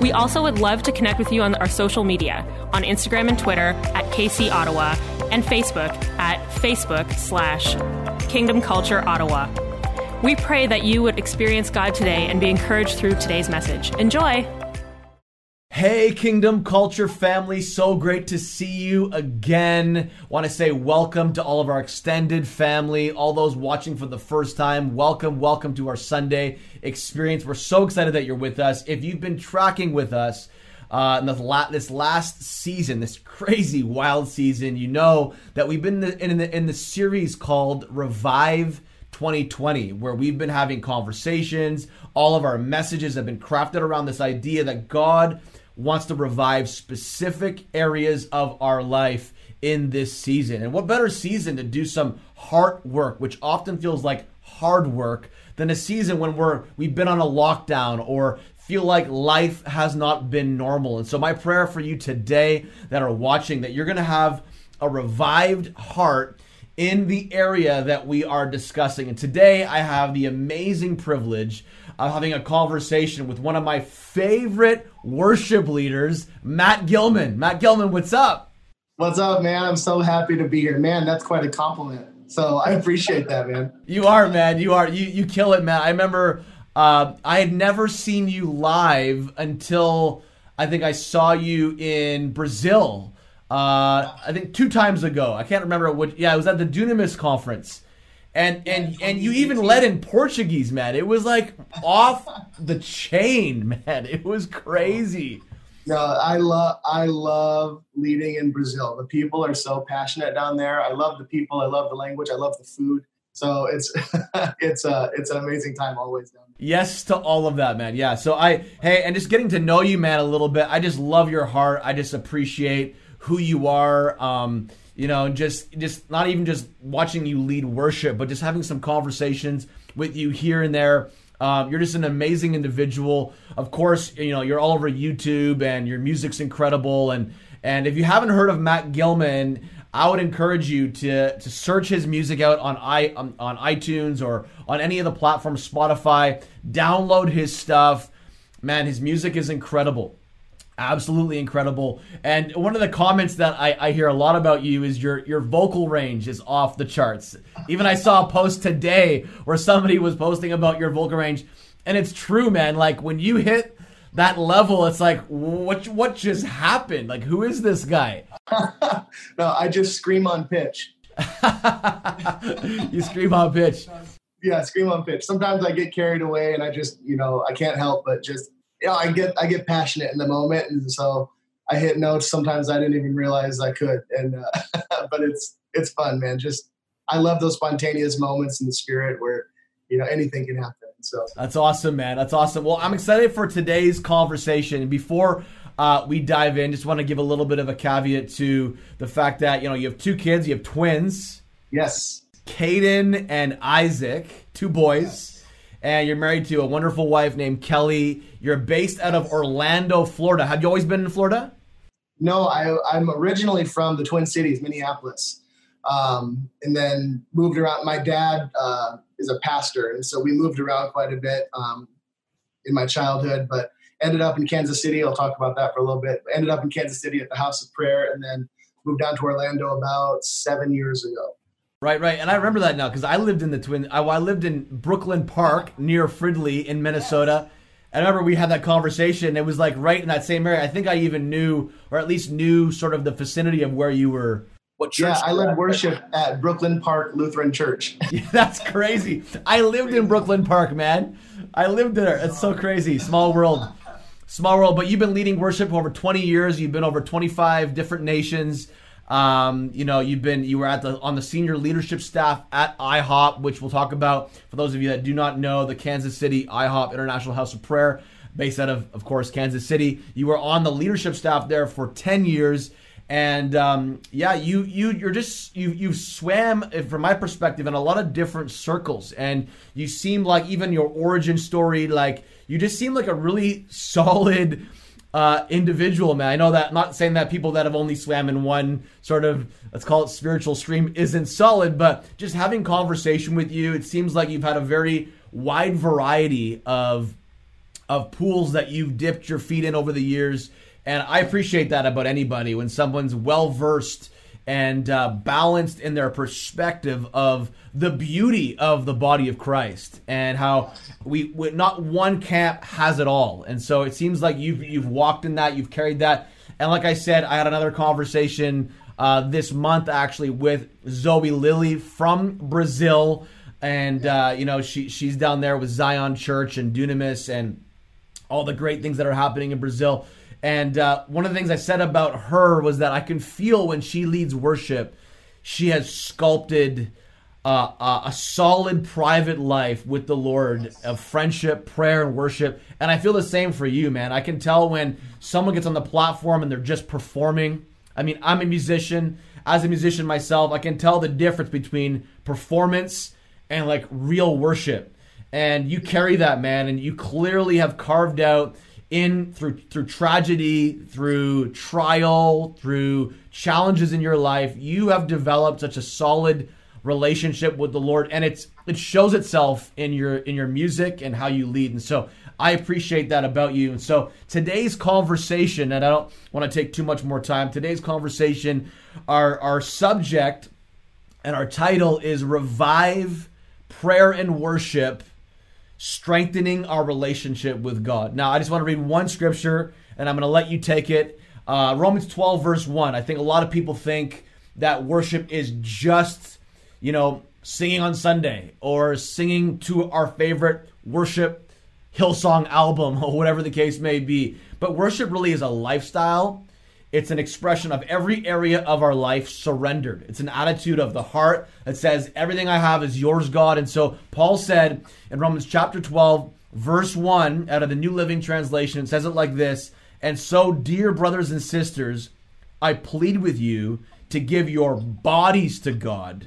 We also would love to connect with you on our social media, on Instagram and Twitter at KC Ottawa and Facebook at Facebook.com/Kingdom Culture Ottawa. We pray that you would experience God today and be encouraged through today's message. Enjoy! Hey, Kingdom Culture family, so great to see you again. Want to say welcome to all of our extended family, all those watching for the first time. Welcome to our Sunday experience. We're so excited that you're with us. If you've been tracking with us in this last season, this crazy wild season, you know that we've been in the series called Revive 2020, where we've been having conversations. All of our messages have been crafted around this idea that God wants to revive specific areas of our life in this season. And what better season to do some heart work, which often feels like hard work, than a season when we've been on a lockdown or feel like life has not been normal. And so my prayer for you today that are watching, that you're going to have a revived heart in the area that we are discussing. And today I have the amazing privilege of having a conversation with one of my favorite worship leaders, Matt Gilman. Matt Gilman, what's up? What's up, man? I'm so happy to be here. Man, that's quite a compliment. So I appreciate that, man. You are, man. You are. You kill it, Matt. I remember I had never seen you live until I think I saw you in Brazil. I think 2 times ago. I can't remember what. Yeah, it was at the Dunamis conference. And you even led in Portuguese, man. It was like off the chain, man. It was crazy. No, I love leading in Brazil. The people are so passionate down there. I love the people. I love the language. I love the food. So it's an amazing time always down there. Yes to all of that, man. Yeah. So and just getting to know you, man, a little bit. I just love your heart. I just appreciate who you are. You know, just not even just watching you lead worship, but just having some conversations with you here and there. You're just an amazing individual. Of course, you know, you're all over YouTube and your music's incredible. And if you haven't heard of Matt Gilman, I would encourage you to search his music out on iTunes or on any of the platforms, Spotify. Download his stuff. Man, his music is incredible. Absolutely incredible. And one of the comments that I hear a lot about you is your vocal range is off the charts. Even I saw a post today where somebody was posting about your vocal range. And it's true, man. Like when you hit that level, it's like, what just happened? Like, who is this guy? No, I just scream on pitch. You scream on pitch. Yeah, scream on pitch. Sometimes I get carried away and I just, you know, I can't help but just, you know, I get passionate in the moment, and so I hit notes sometimes I didn't even realize I could. And but it's fun, man. Just I love those spontaneous moments in the spirit where, you know, anything can happen. So that's awesome, man. That's awesome. Well, I'm excited for today's conversation. Before we dive in, just want to give a little bit of a caveat to the fact that, you know, you have 2 kids, you have twins. Yes, Caden and Isaac, 2 boys. Yes. And you're married to a wonderful wife named Kelly. You're based out of Orlando, Florida. Have you always been in Florida? No, I'm originally from the Twin Cities, Minneapolis, and then moved around. My dad is a pastor, and so we moved around quite a bit in my childhood, but ended up in Kansas City. I'll talk about that for a little bit. Ended up in Kansas City at the House of Prayer, and then moved down to Orlando about 7 years ago. Right. And I remember that now because I lived in I lived in Brooklyn Park near Fridley in Minnesota. Yes. I remember we had that conversation. It was like right in that same area. I think I even knew, or at least knew sort of the vicinity of where you were. What church? Yeah, I led worship at Brooklyn Park Lutheran Church. Yeah, that's crazy. I lived in Brooklyn Park, man. I lived there. It's so crazy. Small world. Small world. But you've been leading worship for over 20 years. You've been over 25 different nations. You know, you were on the senior leadership staff at IHOP, which we'll talk about for those of you that do not know, the Kansas City IHOP International House of Prayer, based out of course, Kansas City. You were on the leadership staff there for 10 years, And yeah, you've swam, from my perspective, in a lot of different circles, and you seem like, even your origin story, like you just seem like a really solid individual, man. I know that, I'm not saying that people that have only swam in one sort of, let's call it spiritual stream, isn't solid, but just having conversation with you, it seems like you've had a very wide variety of pools that you've dipped your feet in over the years. And I appreciate that about anybody, when someone's well-versed and balanced in their perspective of the beauty of the body of Christ and how we not one camp has it all. And so it seems like you've walked in that, you've carried that. And like I said, I had another conversation this month actually with Zoe Lilly from Brazil. And, you know, she's down there with Zion Church and Dunamis and all the great things that are happening in Brazil. And one of the things I said about her was that I can feel when she leads worship, she has sculpted a solid private life with the Lord of friendship, prayer, and worship. And I feel the same for you, man. I can tell when someone gets on the platform and they're just performing. I mean, I'm a musician. As a musician myself, I can tell the difference between performance and like real worship. And you carry that, man. And you clearly have carved out, in through tragedy, through trial, through challenges in your life, you have developed such a solid relationship with the Lord, and it shows itself in your music and how you lead. And so I appreciate that about you. And so today's conversation, and I don't want to take too much more time, today's conversation, our subject and our title is Revive Prayer and Worship, Strengthening Our Relationship with God. Now, I just want to read one scripture, and I'm going to let you take it. Romans 12, verse 1. I think a lot of people think that worship is just, you know, singing on Sunday or singing to our favorite worship Hillsong album or whatever the case may be. But worship really is a lifestyle. It's an expression of every area of our life surrendered. It's an attitude of the heart that says, everything I have is yours, God. And so Paul said in Romans chapter 12, verse 1, out of the New Living Translation, it says it like this: "And so, dear brothers and sisters, I plead with you to give your bodies to God,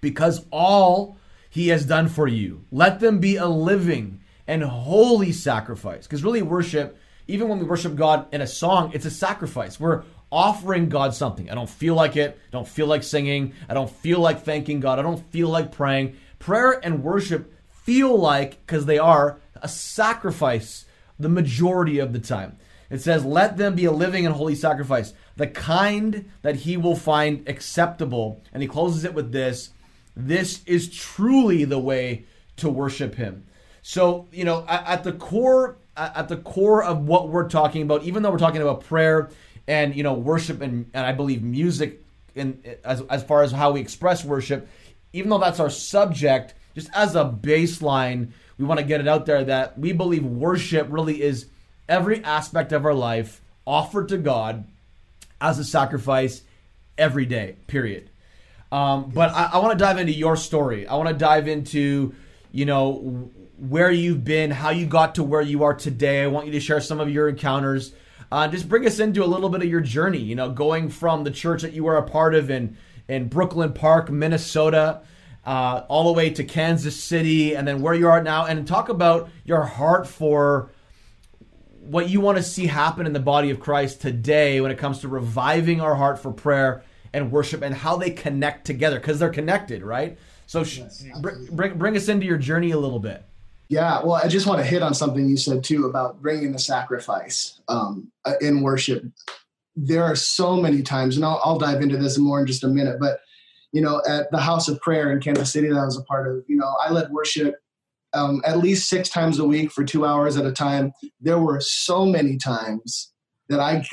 because all he has done for you. Let them be a living and holy sacrifice." Because really, worship, even when we worship God in a song, it's a sacrifice. We're offering God something. I don't feel like it. I don't feel like singing. I don't feel like thanking God. I don't feel like praying. Prayer and worship feel like, because they are, a sacrifice the majority of the time. It says, "Let them be a living and holy sacrifice, the kind that he will find acceptable." And he closes it with this: "This is truly the way to worship him." So, you know, at the core of what we're talking about, even though we're talking about prayer and, you know, worship and I believe music, and as far as how we express worship, even though that's our subject, just as a baseline, we want to get it out there that we believe worship really is every aspect of our life offered to God as a sacrifice every day, period. But I want to dive into your story. I want to dive into, you know, where you've been, how you got to where you are today. I want you to share some of your encounters. Just bring us into a little bit of your journey, you know, going from the church that you were a part of in Brooklyn Park, Minnesota, all the way to Kansas City, and then where you are now. And talk about your heart for what you want to see happen in the body of Christ today when it comes to reviving our heart for prayer and worship and how they connect together, because they're connected, right? So bring us into your journey a little bit. Yeah, well, I just want to hit on something you said, too, about bringing the sacrifice in worship. There are so many times, and I'll dive into this more in just a minute, but, you know, at the House of Prayer in Kansas City that I was a part of, you know, I led worship at least 6 times a week for 2 hours at a time. There were so many times that I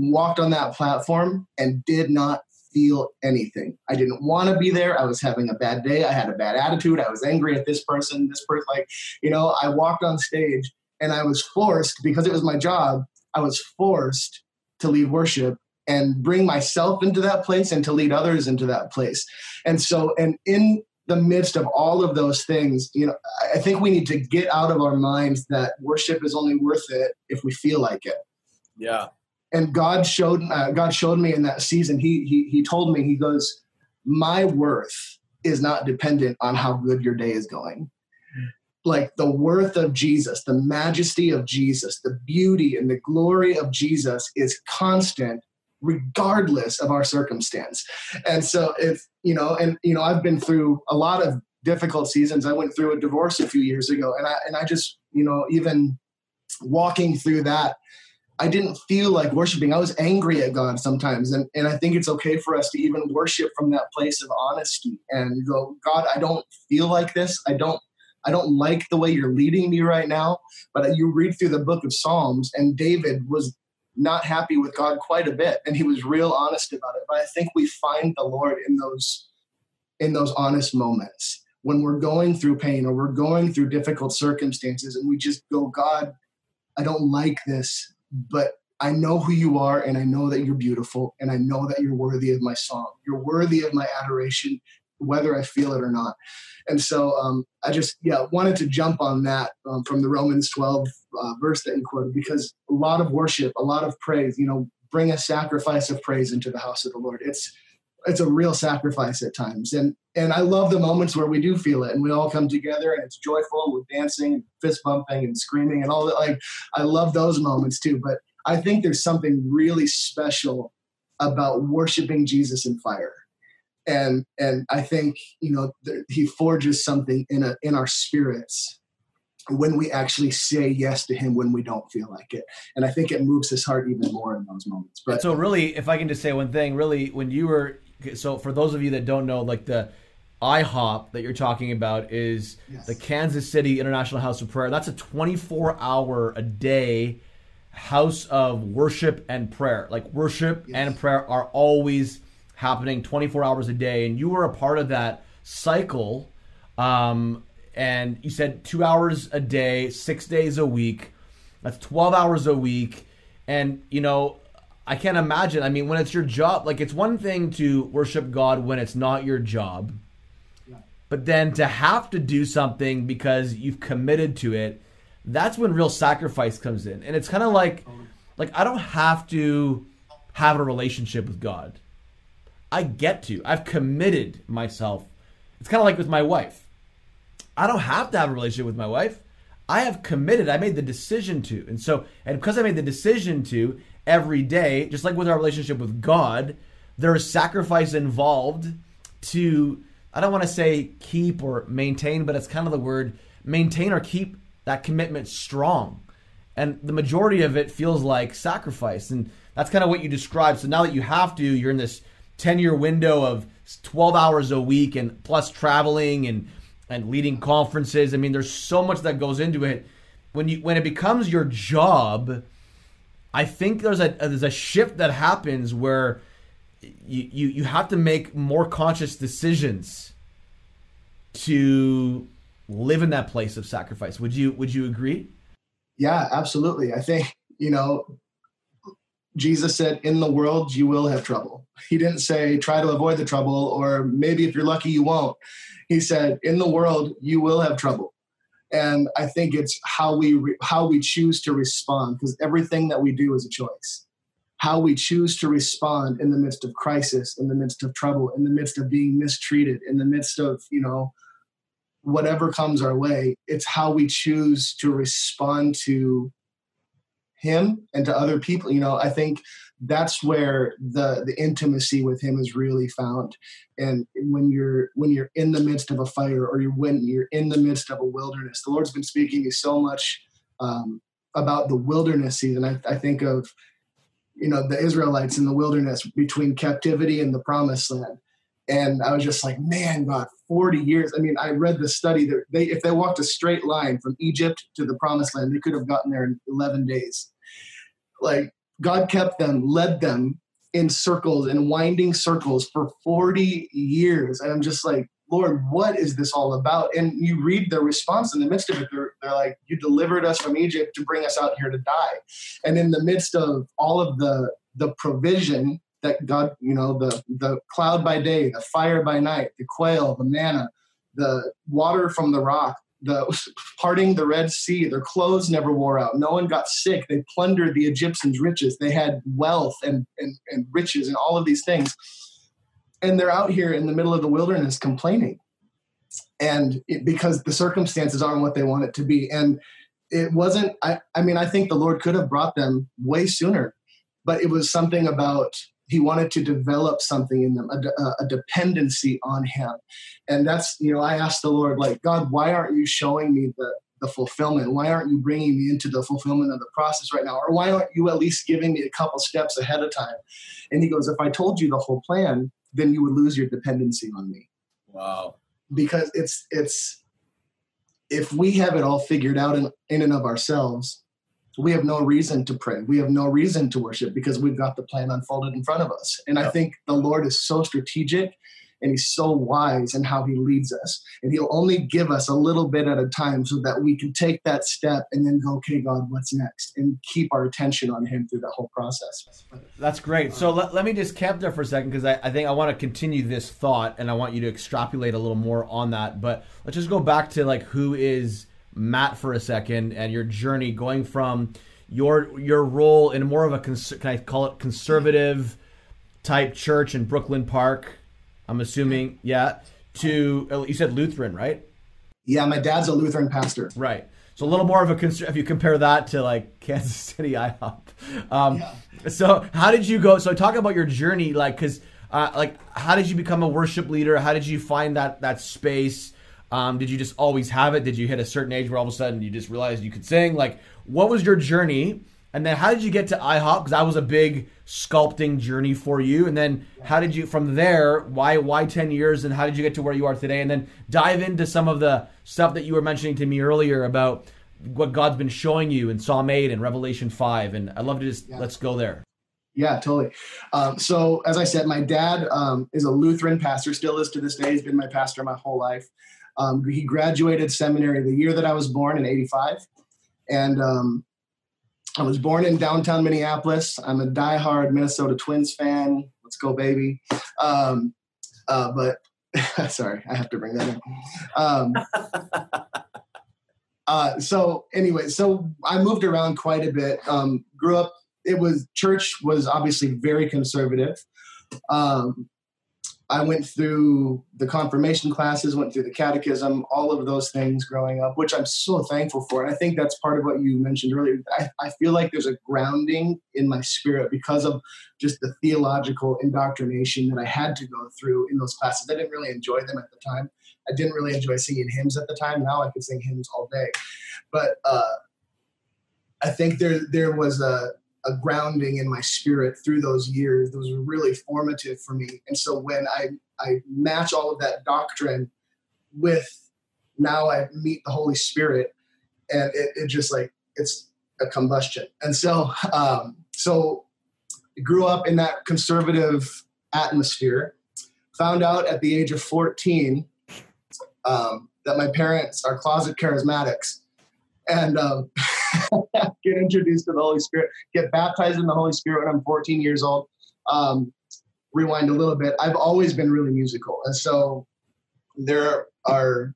walked on that platform and did not feel anything. I didn't want to be there. I was having a bad day. I had a bad attitude. I was angry at this person, like, you know, I walked on stage and I was forced, because it was my job, I was forced to lead worship and bring myself into that place and to lead others into that place. And so, and in the midst of all of those things, you know, I think we need to get out of our minds that worship is only worth it if we feel like it. Yeah. And God showed me in that season. He told me, he goes, my worth is not dependent on how good your day is going. Like the worth of Jesus, the majesty of Jesus, the beauty and the glory of Jesus is constant regardless of our circumstance. And so if I've been through a lot of difficult seasons. I went through a divorce a few years ago, and I just, even walking through that, I didn't feel like worshiping. I was angry at God sometimes. And I think it's okay for us to even worship from that place of honesty and go, God, I don't feel like this. I don't like the way you're leading me right now. But you read through the book of Psalms, and David was not happy with God quite a bit. And he was real honest about it. But I think we find the Lord in those honest moments when we're going through pain or we're going through difficult circumstances, and we just go, God, I don't like this, but I know who you are, and I know that you're beautiful, and I know that you're worthy of my song. You're worthy of my adoration, whether I feel it or not. And so I just wanted to jump on that from the Romans 12 verse that you quoted, because a lot of worship, a lot of praise, bring a sacrifice of praise into the house of the Lord. It's a real sacrifice at times. And I love the moments where we do feel it and we all come together and it's joyful. We're dancing and fist bumping and screaming and all that. Like, I love those moments too. But I think there's something really special about worshiping Jesus in fire. And I think, he forges something in our spirits when we actually say yes to him when we don't feel like it. And I think it moves his heart even more in those moments. But so really, if I can just say one thing, really, when you were, so for those of you that don't know, like the IHOP that you're talking about is the Kansas City International House of Prayer. That's a 24-hour-a-day house of worship and prayer. Like worship and prayer are always happening 24 hours a day. And you were a part of that cycle. And you said 2 hours a day, 6 days a week. That's 12 hours a week. And, I can't imagine. I mean, when it's your job, like it's one thing to worship God when it's not your job, but then to have to do something because you've committed to it, that's when real sacrifice comes in. And it's kind of like I don't have to have a relationship with God. I get to. I've committed myself. It's kind of like with my wife. I don't have to have a relationship with my wife. I have committed. I made the decision to. And because I made the decision to, every day, just like with our relationship with God, there is sacrifice involved to, I don't want to say keep or maintain, but it's kind of the word maintain or keep that commitment strong. And the majority of it feels like sacrifice. And that's kind of what you described. So now that you have to, you're in this 10-year window of 12 hours a week and plus traveling and leading conferences. I mean, there's so much that goes into it. When it becomes your job, I think there's a shift that happens where you have to make more conscious decisions to live in that place of sacrifice. Would you agree? Yeah, absolutely. I think, Jesus said, in the world, you will have trouble. He didn't say, try to avoid the trouble, or maybe if you're lucky, you won't. He said, in the world, you will have trouble. And I think it's how we choose to respond, because everything that we do is a choice. How we choose to respond in the midst of crisis, in the midst of trouble, in the midst of being mistreated, in the midst of, whatever comes our way, it's how we choose to respond to him and to other people. I think that's where the intimacy with him is really found. And when you're in the midst of a fire, or when you're in the midst of a wilderness, the Lord's been speaking to me so much about the wilderness season. I think of, the Israelites in the wilderness between captivity and the promised land. And I was just like, man, God, 40 years. I mean, I read the study that if they walked a straight line from Egypt to the promised land, they could have gotten there in 11 days. Like, God kept them, led them in circles and winding circles for 40 years. And I'm just like, Lord, what is this all about? And you read their response in the midst of it. They're like, you delivered us from Egypt to bring us out here to die. And in the midst of all of the provision that God, the cloud by day, the fire by night, the quail, the manna, the water from the rock, parting the Red Sea. Their clothes never wore out. No one got sick. They plundered the Egyptians' riches. They had wealth and riches and all of these things. And they're out here in the middle of the wilderness complaining. And because the circumstances aren't what they want it to be. And it wasn't, I mean, I think the Lord could have brought them way sooner, but it was something about he wanted to develop something in them, a dependency on him. And that's, you know, I asked the Lord, like, God, why aren't you showing me the fulfillment? Why aren't you bringing me into the fulfillment of the process right now? Or why aren't you at least giving me a couple steps ahead of time? And he goes, if I told you the whole plan, then you would lose your dependency on me. Wow. Because it's if we have it all figured out in and of ourselves, we have no reason to pray. We have no reason to worship because we've got the plan unfolded in front of us. And yep. I think the Lord is so strategic and he's so wise in how he leads us. And he'll only give us a little bit at a time so that we can take that step and then go, okay, God, what's next? And keep our attention on him through that whole process. That's great. So let me just camp there for a second because I think I want to continue this thought and I want you to extrapolate a little more on that. But let's just go back to like who is Matt for a second and your journey going from your role in more of a can I call it conservative type church in Brooklyn Park, I'm assuming, yeah, to, you said Lutheran, right? Yeah, my dad's a Lutheran pastor. Right. So a little more of a if you compare that to like Kansas City IHOP. So how did you go? So talk about your journey, like, because how did you become a worship leader? How did you find that space? Did you just always have it? Did you hit a certain age where all of a sudden you just realized you could sing? Like, what was your journey? And then how did you get to IHOP? Because that was a big sculpting journey for you. And then how did you, from there, why 10 years? And how did you get to where you are today? And then dive into some of the stuff that you were mentioning to me earlier about what God's been showing you in Psalm 8 and Revelation 5. And I'd love to just, let's go there. Yeah, totally. So as I said, my dad is a Lutheran pastor, still is to this day. He's been my pastor my whole life. He graduated seminary the year that I was born in 85. And I was born in downtown Minneapolis. I'm a diehard Minnesota Twins fan. Let's go, baby. But sorry, I have to bring that up. So I moved around quite a bit. Grew up, church was obviously very conservative. I went through the confirmation classes, went through the catechism, all of those things growing up, which I'm so thankful for. And I think that's part of what you mentioned earlier. I feel like there's a grounding in my spirit because of just the theological indoctrination that I had to go through in those classes. I didn't really enjoy them at the time. I didn't really enjoy singing hymns at the time. Now I could sing hymns all day. But I think there was a grounding in my spirit through those years. Those were really formative for me. And so when I match all of that doctrine with now I meet the Holy Spirit, and it just like, it's a combustion. And so, I grew up in that conservative atmosphere, found out at the age of 14, that my parents are closet charismatics. And, get introduced to the Holy Spirit, get baptized in the Holy Spirit when I'm 14 years old. Rewind a little bit. I've always been really musical. And so there are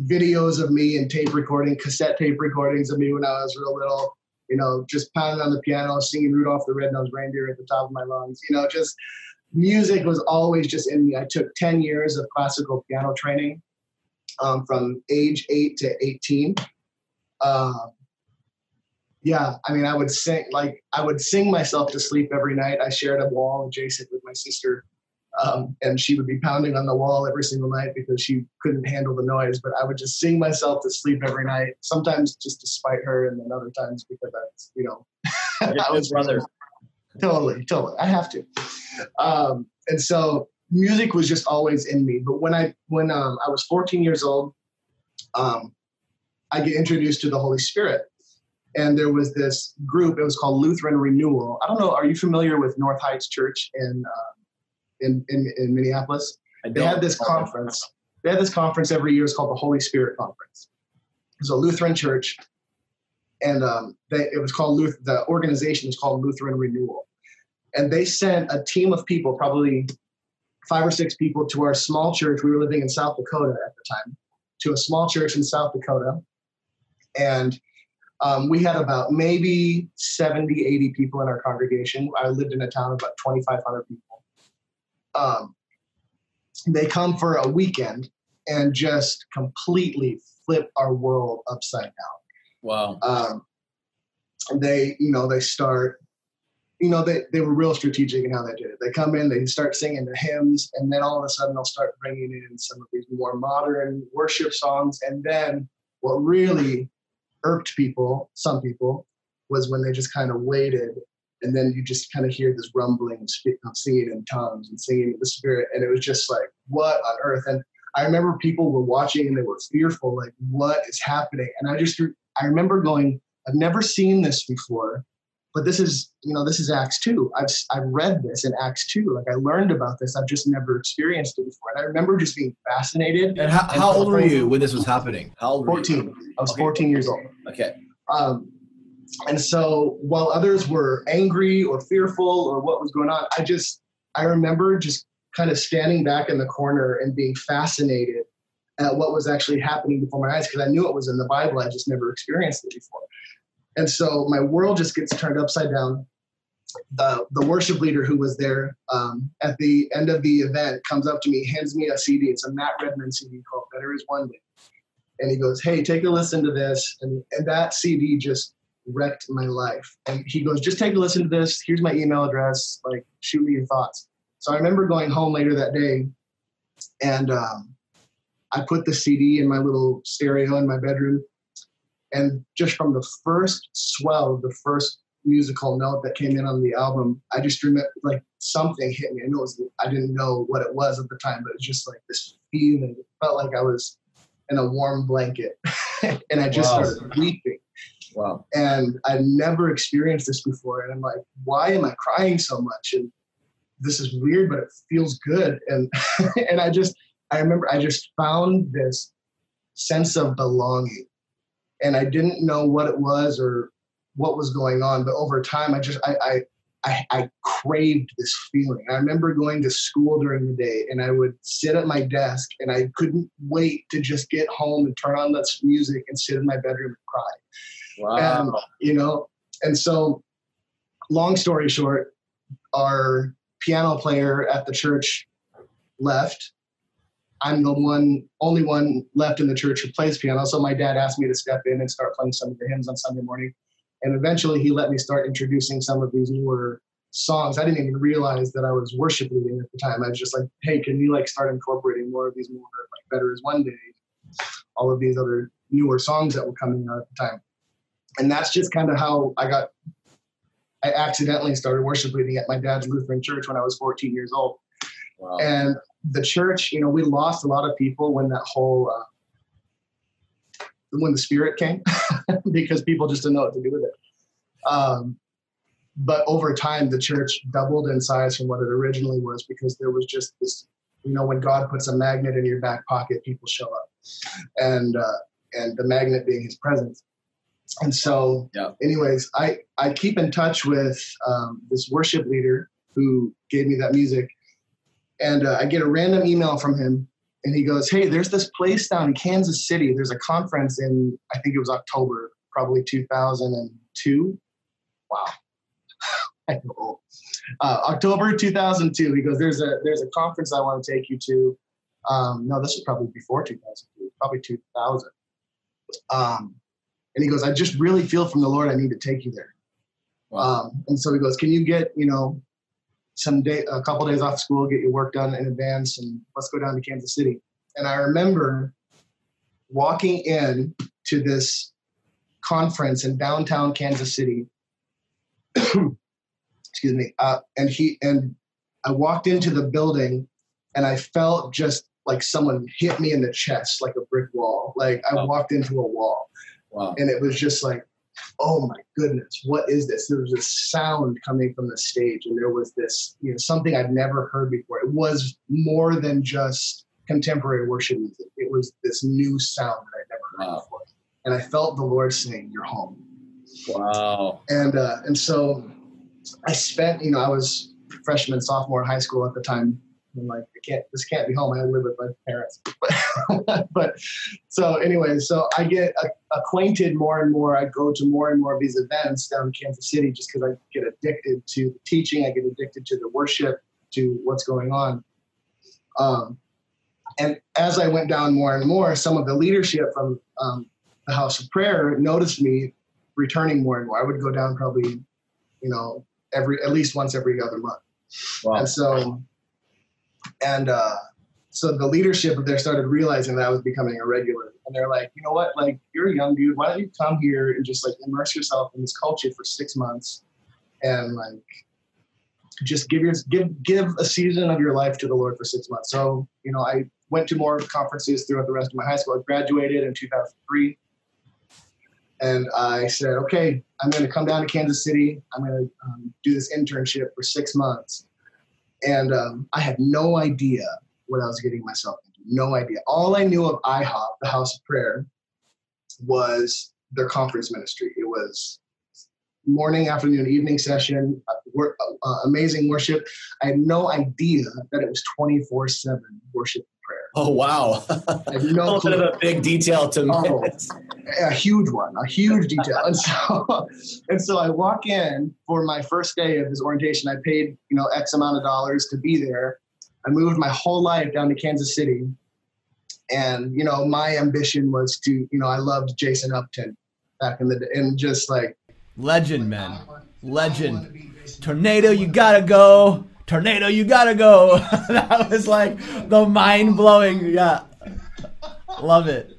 videos of me and cassette tape recordings of me when I was real little, you know, just pounding on the piano, singing Rudolph the Red-Nosed Reindeer at the top of my lungs. You know, just music was always just in me. I took 10 years of classical piano training from age 8 to 18. Yeah, I mean, I would sing myself to sleep every night. I shared a wall adjacent with my sister, and she would be pounding on the wall every single night because she couldn't handle the noise. But I would just sing myself to sleep every night, sometimes just to spite her, and then other times because that's, you know, I was brother. Totally. I have to. And so music was just always in me. But when I was 14 years old, I get introduced to the Holy Spirit. And there was this group, it was called Lutheran Renewal. I don't know, are you familiar with North Heights Church in Minneapolis? They had this conference. They had this conference every year. It's called the Holy Spirit Conference. It was a Lutheran church. And the organization is called Lutheran Renewal. And they sent a team of people, probably 5 or 6 people, to our small church. We were living in South Dakota at the time. to a small church in South Dakota. And we had about maybe 70, 80 people in our congregation. I lived in a town of about 2,500 people. They come for a weekend and just completely flip our world upside down. Wow. They were real strategic in how they did it. They come in, they start singing the hymns, and then all of a sudden they'll start bringing in some of these more modern worship songs. And then what really irked people, some people, was when they just kind of waited, and then you just kind of hear this rumbling of singing in tongues and singing in the Spirit, and it was just like, what on earth? And I remember people were watching and they were fearful, like, what is happening? And I remember going, I've never seen this before, but this is Acts 2. I've read this in Acts 2. Like, I learned about this. I've just never experienced it before. And I remember just being fascinated. And how old were you when this was happening? How old were 14. You? I was 14 years old. Okay. And so while others were angry or fearful or what was going on, I remember just kind of standing back in the corner and being fascinated at what was actually happening before my eyes, because I knew it was in the Bible. I just never experienced it before. And so my world just gets turned upside down. The worship leader who was there at the end of the event comes up to me, hands me a CD. It's a Matt Redman CD called Better is One Day. And he goes, hey, take a listen to this. And that CD just wrecked my life. And he goes, just take a listen to this. Here's my email address. Like, shoot me your thoughts. So I remember going home later that day, and I put the CD in my little stereo in my bedroom. And just from the first swell, the first musical note that came in on the album, I just remember, like, something hit me. I didn't know what it was at the time, but it was just like this feeling. It felt like I was in a warm blanket, and I just started weeping. Wow. And I never experienced this before. And I'm like, why am I crying so much? And this is weird, but it feels good. And and I remember I just found this sense of belonging. And I didn't know what it was or what was going on, but over time, I craved this feeling. I remember going to school during the day, and I would sit at my desk, and I couldn't wait to just get home and turn on this music and sit in my bedroom and cry. Wow. And so, long story short, our piano player at the church left. I'm the only one left in the church who plays piano. So my dad asked me to step in and start playing some of the hymns on Sunday morning. And eventually he let me start introducing some of these newer songs. I didn't even realize that I was worship leading at the time. I was just like, hey, can you start incorporating more of these more, like Better Is One Day, all of these other newer songs that were coming out at the time. And that's just kind of how I accidentally started worship leading at my dad's Lutheran church when I was 14 years old. Wow. And the church, we lost a lot of people when that whole, when the Spirit came, because people just didn't know what to do with it. But over time, the church doubled in size from what it originally was, because there was just this, when God puts a magnet in your back pocket, people show up, and the magnet being His presence. And so, yeah. Anyways, I keep in touch with this worship leader who gave me that music. And I get a random email from him, and he goes, hey, there's this place down in Kansas City. There's a conference in, I think it was October, probably 2002. Wow. I know. October 2002. He goes, there's a conference I want to take you to. No, this was probably before 2002, probably 2000. And he goes, I just really feel from the Lord I need to take you there. Wow. And so he goes, can you get, a couple days off school, get your work done in advance, and let's go down to Kansas City. And I remember walking in to this conference in downtown Kansas City. Excuse me. And I walked into the building, and I felt just like someone hit me in the chest, like a brick wall. Like I walked into a wall. Wow. And it was just like, oh my goodness, what is this? There was a sound coming from the stage, and there was this, something I'd never heard before. It was more than just contemporary worship music. It was this new sound that I'd never heard before. And I felt the Lord saying, you're home. Wow. And so I spent, I was freshman, sophomore in high school at the time. I'm like, this can't be home. I live with my parents. But so anyway, so I get acquainted more and more. I go to more and more of these events down in Kansas City just because I get addicted to the teaching. I get addicted to the worship, to what's going on. And as I went down more and more, some of the leadership from the House of Prayer noticed me returning more and more. I would go down probably, at least once every other month. Wow. And so the leadership there started realizing that I was becoming a regular, and they're like, you know what, like, you're a young dude. Why don't you come here and just like immerse yourself in this culture for 6 months and like just give a season of your life to the Lord for 6 months. So, I went to more conferences throughout the rest of my high school. I graduated in 2003. And I said, okay, I'm going to come down to Kansas City. I'm going to do this internship for 6 months. And I had no idea what I was getting myself into. No idea. All I knew of IHOP, the House of Prayer, was their conference ministry. It was morning, afternoon, evening session, amazing worship. I had no idea that it was 24/7 worship. Oh, wow. I have no clue. A little bit of a big detail to miss. Oh, a huge detail. And so I walk in for my first day of this orientation. I paid, X amount of dollars to be there. I moved my whole life down to Kansas City. And, my ambition was to, I loved Jason Upton back in the day. And just like. Legend, man. Legend. Tornado, you got to go. Tornado, you gotta go. That was like the mind-blowing, yeah. Love it.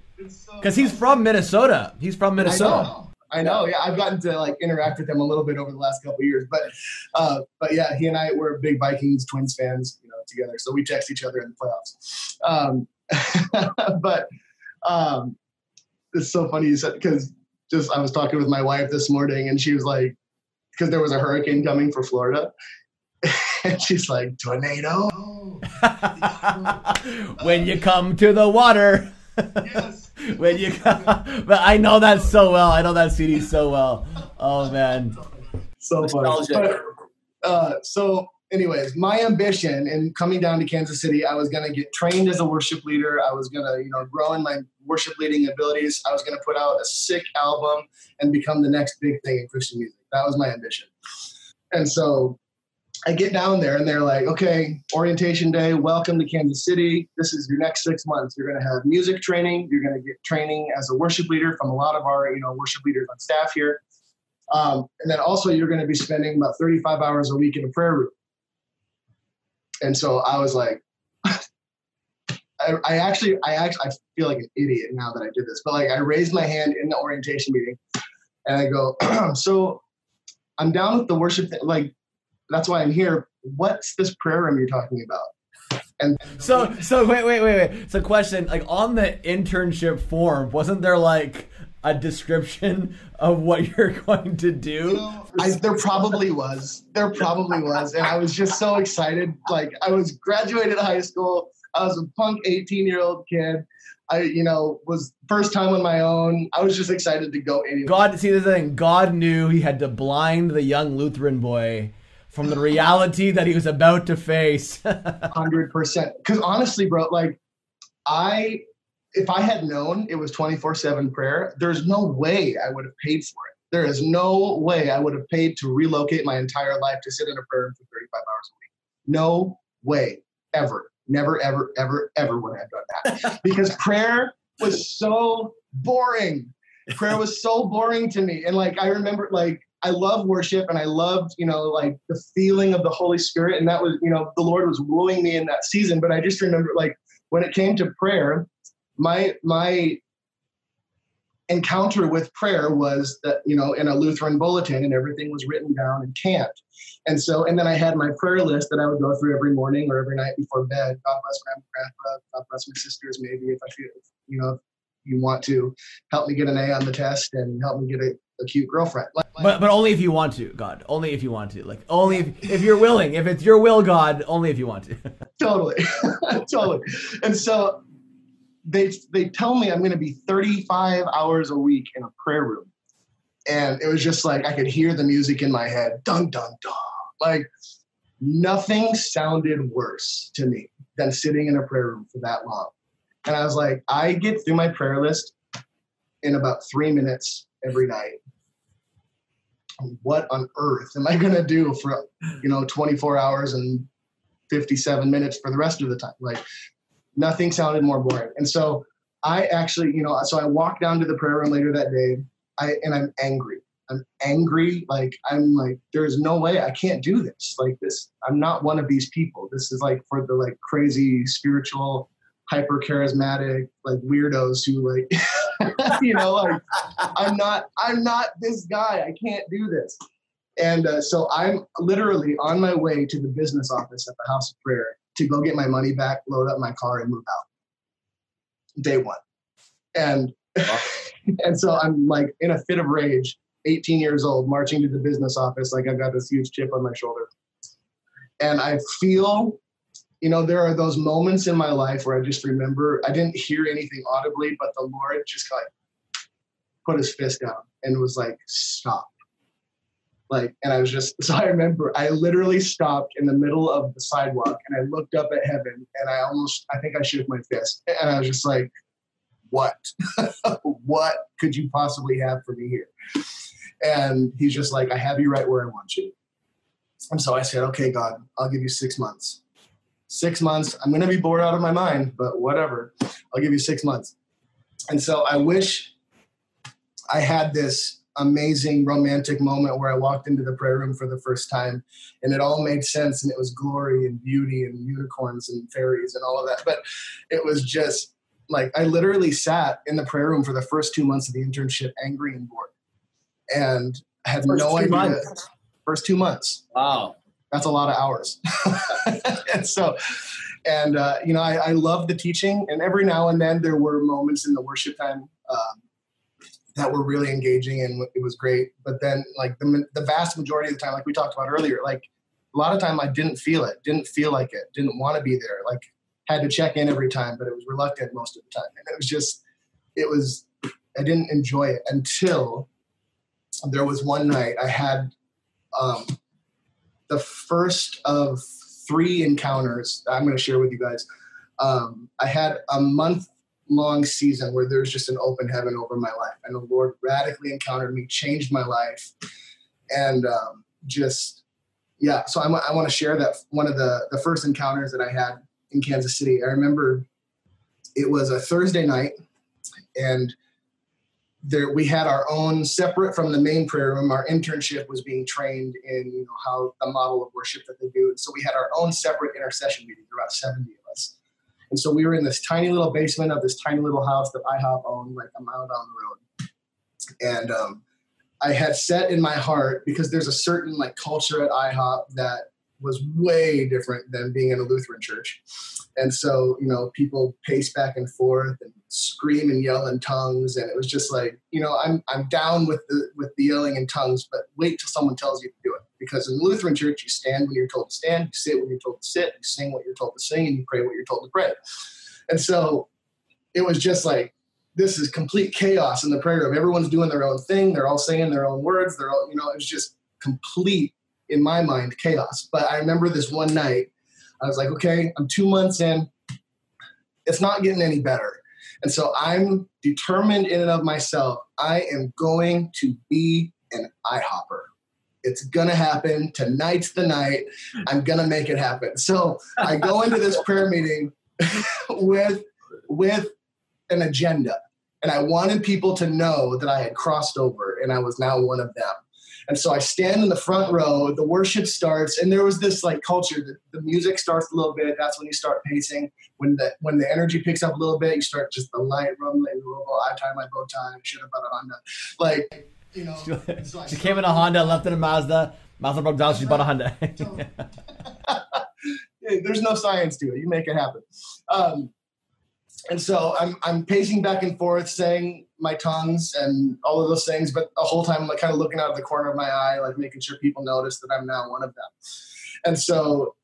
Because he's from Minnesota. I know, yeah. I've gotten to like interact with him a little bit over the last couple of years. But yeah, he and I were big Vikings, Twins fans, together. So we text each other in the playoffs. But it's so funny you said, because I was talking with my wife this morning, and she was like, because there was a hurricane coming for Florida. And she's like, tornado. When you come to the water. Yes. When you come. But I know that so well. I know that CD so well. Oh, man. So funny. So anyways, my ambition in coming down to Kansas City, I was going to get trained as a worship leader. I was going to, grow in my worship leading abilities. I was going to put out a sick album and become the next big thing in Christian music. That was my ambition. And so I get down there and they're like, okay, orientation day, welcome to Kansas City. This is your next 6 months. You're going to have music training. You're going to get training as a worship leader from a lot of our, worship leaders on staff here. And then also you're going to be spending about 35 hours a week in a prayer room. And so I was like, I feel like an idiot now that I did this, but like I raised my hand in the orientation meeting and I go, so I'm down with the worship thing, like, that's why I'm here. What's this prayer room you're talking about? And so wait. So question, like on the internship form, wasn't there like a description of what you're going to do? There probably was. And I was just so excited. Like I was graduated high school. I was a punk 18-year-old kid. I was first time on my own. I was just excited to go anywhere. God knew he had to blind the young Lutheran boy from the reality that he was about to face. 100%. Because honestly, bro, like if I had known it was 24/7 prayer, there's no way I would have paid for it. There is no way I would have paid to relocate my entire life to sit in a prayer room for 35 hours a week. No way, ever. Never, ever, ever, ever would I have done that. Because prayer was so boring. Prayer was so boring to me. And like, I remember like, I love worship and I loved, like the feeling of the Holy Spirit. And that was, the Lord was wooing me in that season. But I just remember like when it came to prayer, my encounter with prayer was that, in a Lutheran bulletin and everything was written down in cant. And so, and then I had my prayer list that I would go through every morning or every night before bed. God bless Grandma, Grandpa, God bless my sisters, maybe if I feel, you want to help me get an A on the test and help me get a cute girlfriend. But only if you want to, God. Only if you want to. Like only if you're willing. If it's your will, God, only if you want to. Totally. And so they tell me I'm going to be 35 hours a week in a prayer room. And it was just like I could hear the music in my head. Dun, dun, dun. Like nothing sounded worse to me than sitting in a prayer room for that long. And I was like, I get through my prayer list in about 3 minutes every night. What on earth am I going to do for, 24 hours and 57 minutes for the rest of the time? Like, nothing sounded more boring. And so I actually, so I walked down to the prayer room later that day, and I'm angry. I'm angry, there's no way I can't do this. I'm not one of these people. This is for the crazy spiritual, hyper charismatic weirdos who I'm not this guy. I can't do this. And so I'm literally on my way to the business office at the House of Prayer to go get my money back, load up my car, and move out. Day one. And and so I'm in a fit of rage, 18 years old, marching to the business office. I've got this huge chip on my shoulder. And I feel, there are those moments in my life where I just remember, I didn't hear anything audibly, but the Lord just put his fist down and was like, stop. And I was just, so I remember I literally stopped in the middle of the sidewalk and I looked up at heaven and I think I shook my fist and I was just like, what? What could you possibly have for me here? And he's just like, I have you right where I want you. And so I said, okay, God, I'll give you 6 months. 6 months. I'm going to be bored out of my mind, but whatever. I'll give you 6 months. And so I wish I had this amazing romantic moment where I walked into the prayer room for the first time and it all made sense and it was glory and beauty and unicorns and fairies and all of that. But it was just I literally sat in the prayer room for the first 2 months of the internship, angry and bored. And I had no idea. Months. First 2 months. Wow. That's a lot of hours. And so, and, I loved the teaching. And every now and then there were moments in the worship time that were really engaging and it was great. But then the vast majority of the time, we talked about earlier, a lot of time I didn't feel it, didn't feel like it, didn't want to be there. Had to check in every time, but it was reluctant most of the time. And I didn't enjoy it until there was one night I had the first of 3 encounters that I'm going to share with you guys. I had a month-long season where there was just an open heaven over my life. And the Lord radically encountered me, changed my life. And so I want to share that one of the first encounters that I had in Kansas City. I remember it was a Thursday night and we had our own, separate from the main prayer room, our internship was being trained in, how the model of worship that they do. And so we had our own separate intercession meeting, about 70 of us. And so we were in this tiny little basement of this tiny little house that IHOP owned, a mile down the road. And I had set in my heart, because there's a certain culture at IHOP that was way different than being in a Lutheran church. And so, people pace back and forth and scream and yell in tongues. And it was just I'm down with the yelling in tongues, but wait till someone tells you to do it. Because in the Lutheran church, you stand when you're told to stand, you sit when you're told to sit, you sing what you're told to sing, and you pray what you're told to pray. And so it was just this is complete chaos in the prayer room. Everyone's doing their own thing. They're all saying their own words. They're all, it was just complete, in my mind, chaos. But I remember this one night, I was like, okay, I'm 2 months in. It's not getting any better. And so I'm determined in and of myself, I am going to be an IHOPper. It's going to happen. Tonight's the night. I'm going to make it happen. So I go into this prayer meeting with an agenda. And I wanted people to know that I had crossed over and I was now one of them. And so I stand in the front row, the worship starts, and there was this culture that the music starts a little bit. That's when you start pacing. When the energy picks up a little bit, you start just the light rumbling, I tie my bow tie, should have bought a Honda. She came in a Honda, left in a Mazda. Mazda broke down, she bought a Honda. There's no science to it. You make it happen. And so I'm pacing back and forth, saying my tongues and all of those things, but the whole time kind of looking out of the corner of my eye, making sure people notice that I'm now one of them. And so,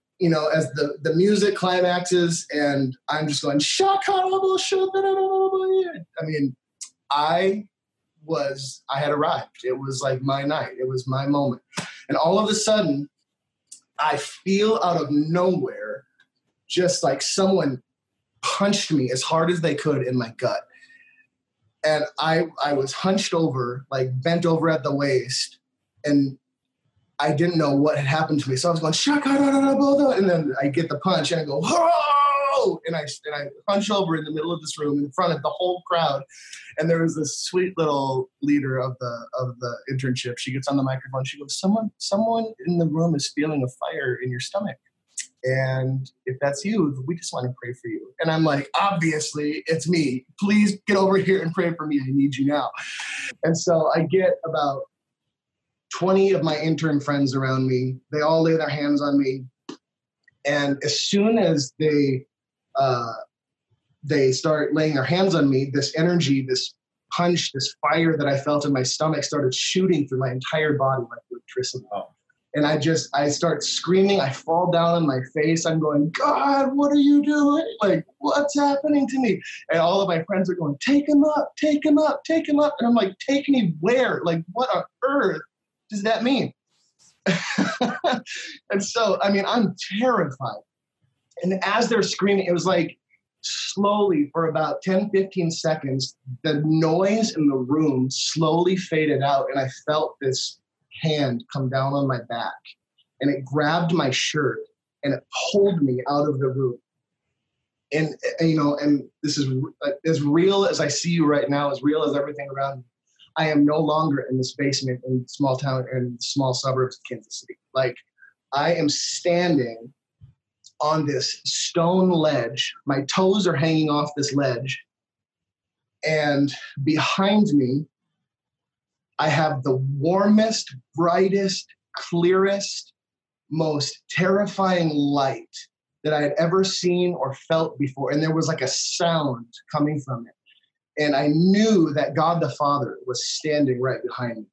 as the music climaxes and I'm just going, I had arrived. It was my night. It was my moment. And all of a sudden, I feel out of nowhere, just like someone punched me as hard as they could in my gut. And I was hunched over, like bent over at the waist, and I didn't know what had happened to me. So I was going, and then I get the punch, and I go, oh! And I hunch over in the middle of this room in front of the whole crowd. And there was this sweet little leader of the internship. She gets on the microphone. She goes, someone in the room is feeling a fire in your stomach. And if that's you, we just want to pray for you. And I'm like, obviously, it's me. Please get over here and pray for me. I need you now. And so I get about 20 of my intern friends around me. They all lay their hands on me. And as soon as they start laying their hands on me, this energy, this punch, this fire that I felt in my stomach started shooting through my entire body like electricity. And I start screaming. I fall down on my face. I'm going, God, what are you doing? Like, what's happening to me? And all of my friends are going, take him up, take him up, take him up. And I'm like, take me where? Like, what on earth does that mean? And so, I mean, I'm terrified. And as they're screaming, it was like slowly for about 10, 15 seconds, the noise in the room slowly faded out. And I felt this hand come down on my back, and it grabbed my shirt and it pulled me out of the room. And this is as real as I see you right now, as real as everything around me. I am no longer in this basement in small town and small suburbs of Kansas City. Like, I am standing on this stone ledge. My toes are hanging off this ledge, and behind me I have the warmest, brightest, clearest, most terrifying light that I had ever seen or felt before. And there was like a sound coming from it. And I knew that God the Father was standing right behind me.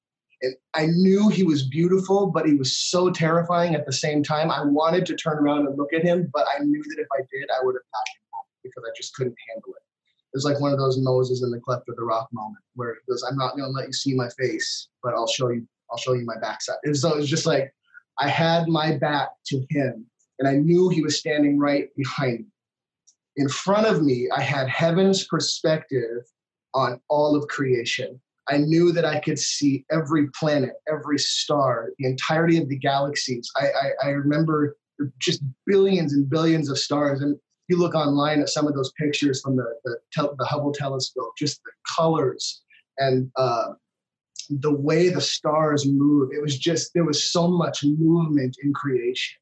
And I knew he was beautiful, but he was so terrifying at the same time. I wanted to turn around and look at him, but I knew that if I did, I would have passed him because I just couldn't handle it. It was like one of those Moses in the cleft of the rock moment where it goes, I'm not going to let you see my face, but I'll show you my backside. And so it was just like, I had my back to him, and I knew he was standing right behind me. In front of me, I had heaven's perspective on all of creation. I knew that I could see every planet, every star, the entirety of the galaxies. I remember just billions and billions of stars. And you look online at some of those pictures from the Hubble telescope, just the colors and the way the stars move. It was just, there was so much movement in creation.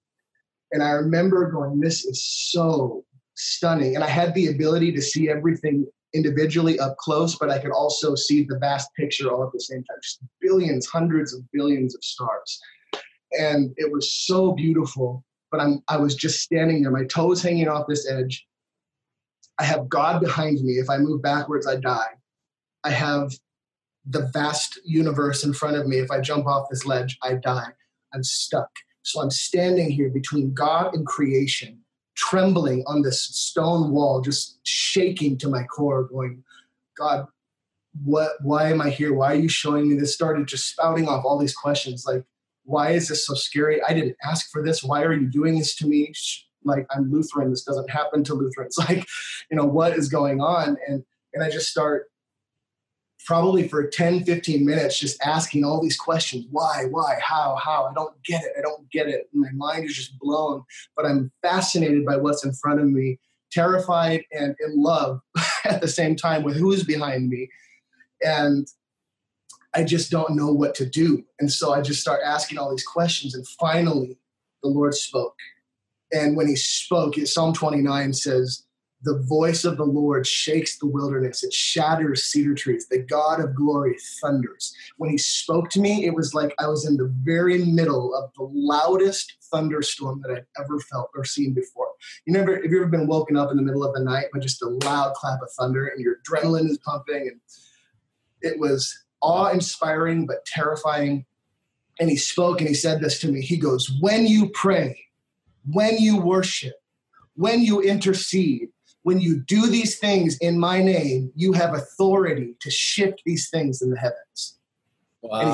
And I remember going, this is so stunning. And I had the ability to see everything individually up close, but I could also see the vast picture all at the same time, just billions, hundreds of billions of stars. And it was so beautiful. But I was just standing there, my toes hanging off this edge. I have God behind me. If I move backwards, I die. I have the vast universe in front of me. If I jump off this ledge, I die. I'm stuck. So I'm standing here between God and creation, trembling on this stone wall, just shaking to my core, going, God, why am I here? Why are you showing me this? Started just spouting off all these questions like, why is this so scary? I didn't ask for this. Why are you doing this to me? Like, I'm Lutheran. This doesn't happen to Lutherans. Like, you know, what is going on? And I just start probably for 10, 15 minutes just asking all these questions. Why, how? I don't get it. And my mind is just blown. But I'm fascinated by what's in front of me, terrified and in love at the same time with who is behind me. And I just don't know what to do. And so I just start asking all these questions. And finally, the Lord spoke. And when he spoke, Psalm 29 says, the voice of the Lord shakes the wilderness. It shatters cedar trees. The God of glory thunders. When he spoke to me, it was like I was in the very middle of the loudest thunderstorm that I'd ever felt or seen before. Have you ever been woken up in the middle of the night by just a loud clap of thunder and your adrenaline is pumping? And it was awe-inspiring, but terrifying. And he spoke and he said this to me. He goes, when you pray, when you worship, when you intercede, when you do these things in my name, you have authority to shift these things in the heavens. Wow. And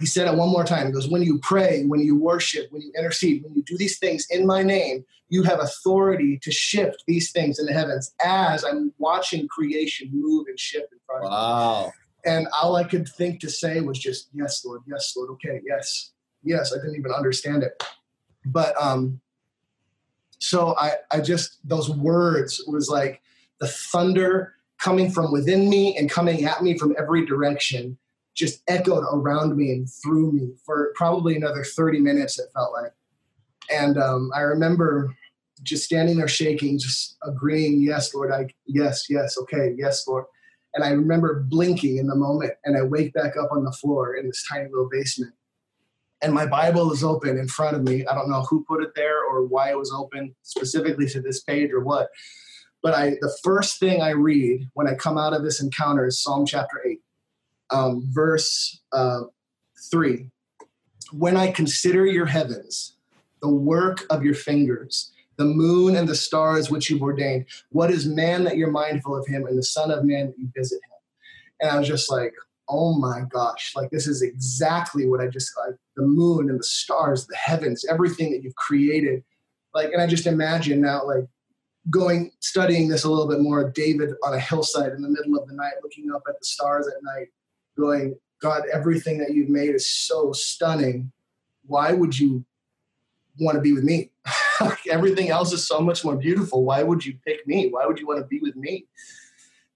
he said it one more time. He goes, when you pray, when you worship, when you intercede, when you do these things in my name, you have authority to shift these things in the heavens as I'm watching creation move and shift in front of me. Wow. And all I could think to say was just, yes, Lord, yes, Lord. Okay, yes, yes. I didn't even understand it. But so I just, those words was like the thunder coming from within me and coming at me from every direction just echoed around me and through me for probably another 30 minutes, it felt like. And I remember just standing there shaking, just agreeing, yes, Lord, yes, yes, okay, yes, Lord. And I remember blinking in the moment, and I wake back up on the floor in this tiny little basement. And my Bible is open in front of me. I don't know who put it there or why it was open specifically to this page or what. But the first thing I read when I come out of this encounter is Psalm chapter 8, verse 3. When I consider your heavens, the work of your fingers, the moon and the stars which you've ordained, what is man that you're mindful of him, and the son of man that you visit him? And I was just like, oh my gosh, like this is exactly what I just, like the moon and the stars, the heavens, everything that you've created. Like, and I just imagine now, like studying this a little bit more, David on a hillside in the middle of the night, looking up at the stars at night, going, God, everything that you've made is so stunning. Why would you want to be with me? Everything else is so much more beautiful. Why would you pick me? Why would you want to be with me?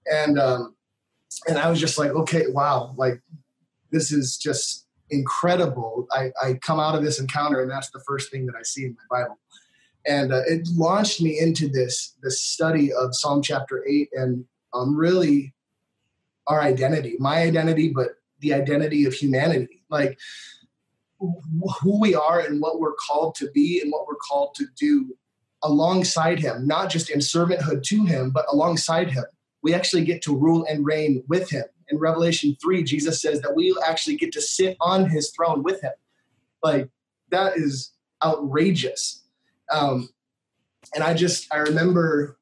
And I was just like, okay, wow, like this is just incredible. I come out of this encounter, and that's the first thing that I see in my Bible. And it launched me into this study of Psalm chapter 8 and really our identity, my identity, but the identity of humanity. Like who we are and what we're called to be and what we're called to do alongside him, not just in servanthood to him, but alongside him. We actually get to rule and reign with him. In Revelation 3, Jesus says that we actually get to sit on his throne with him. Like, that is outrageous. And I remember,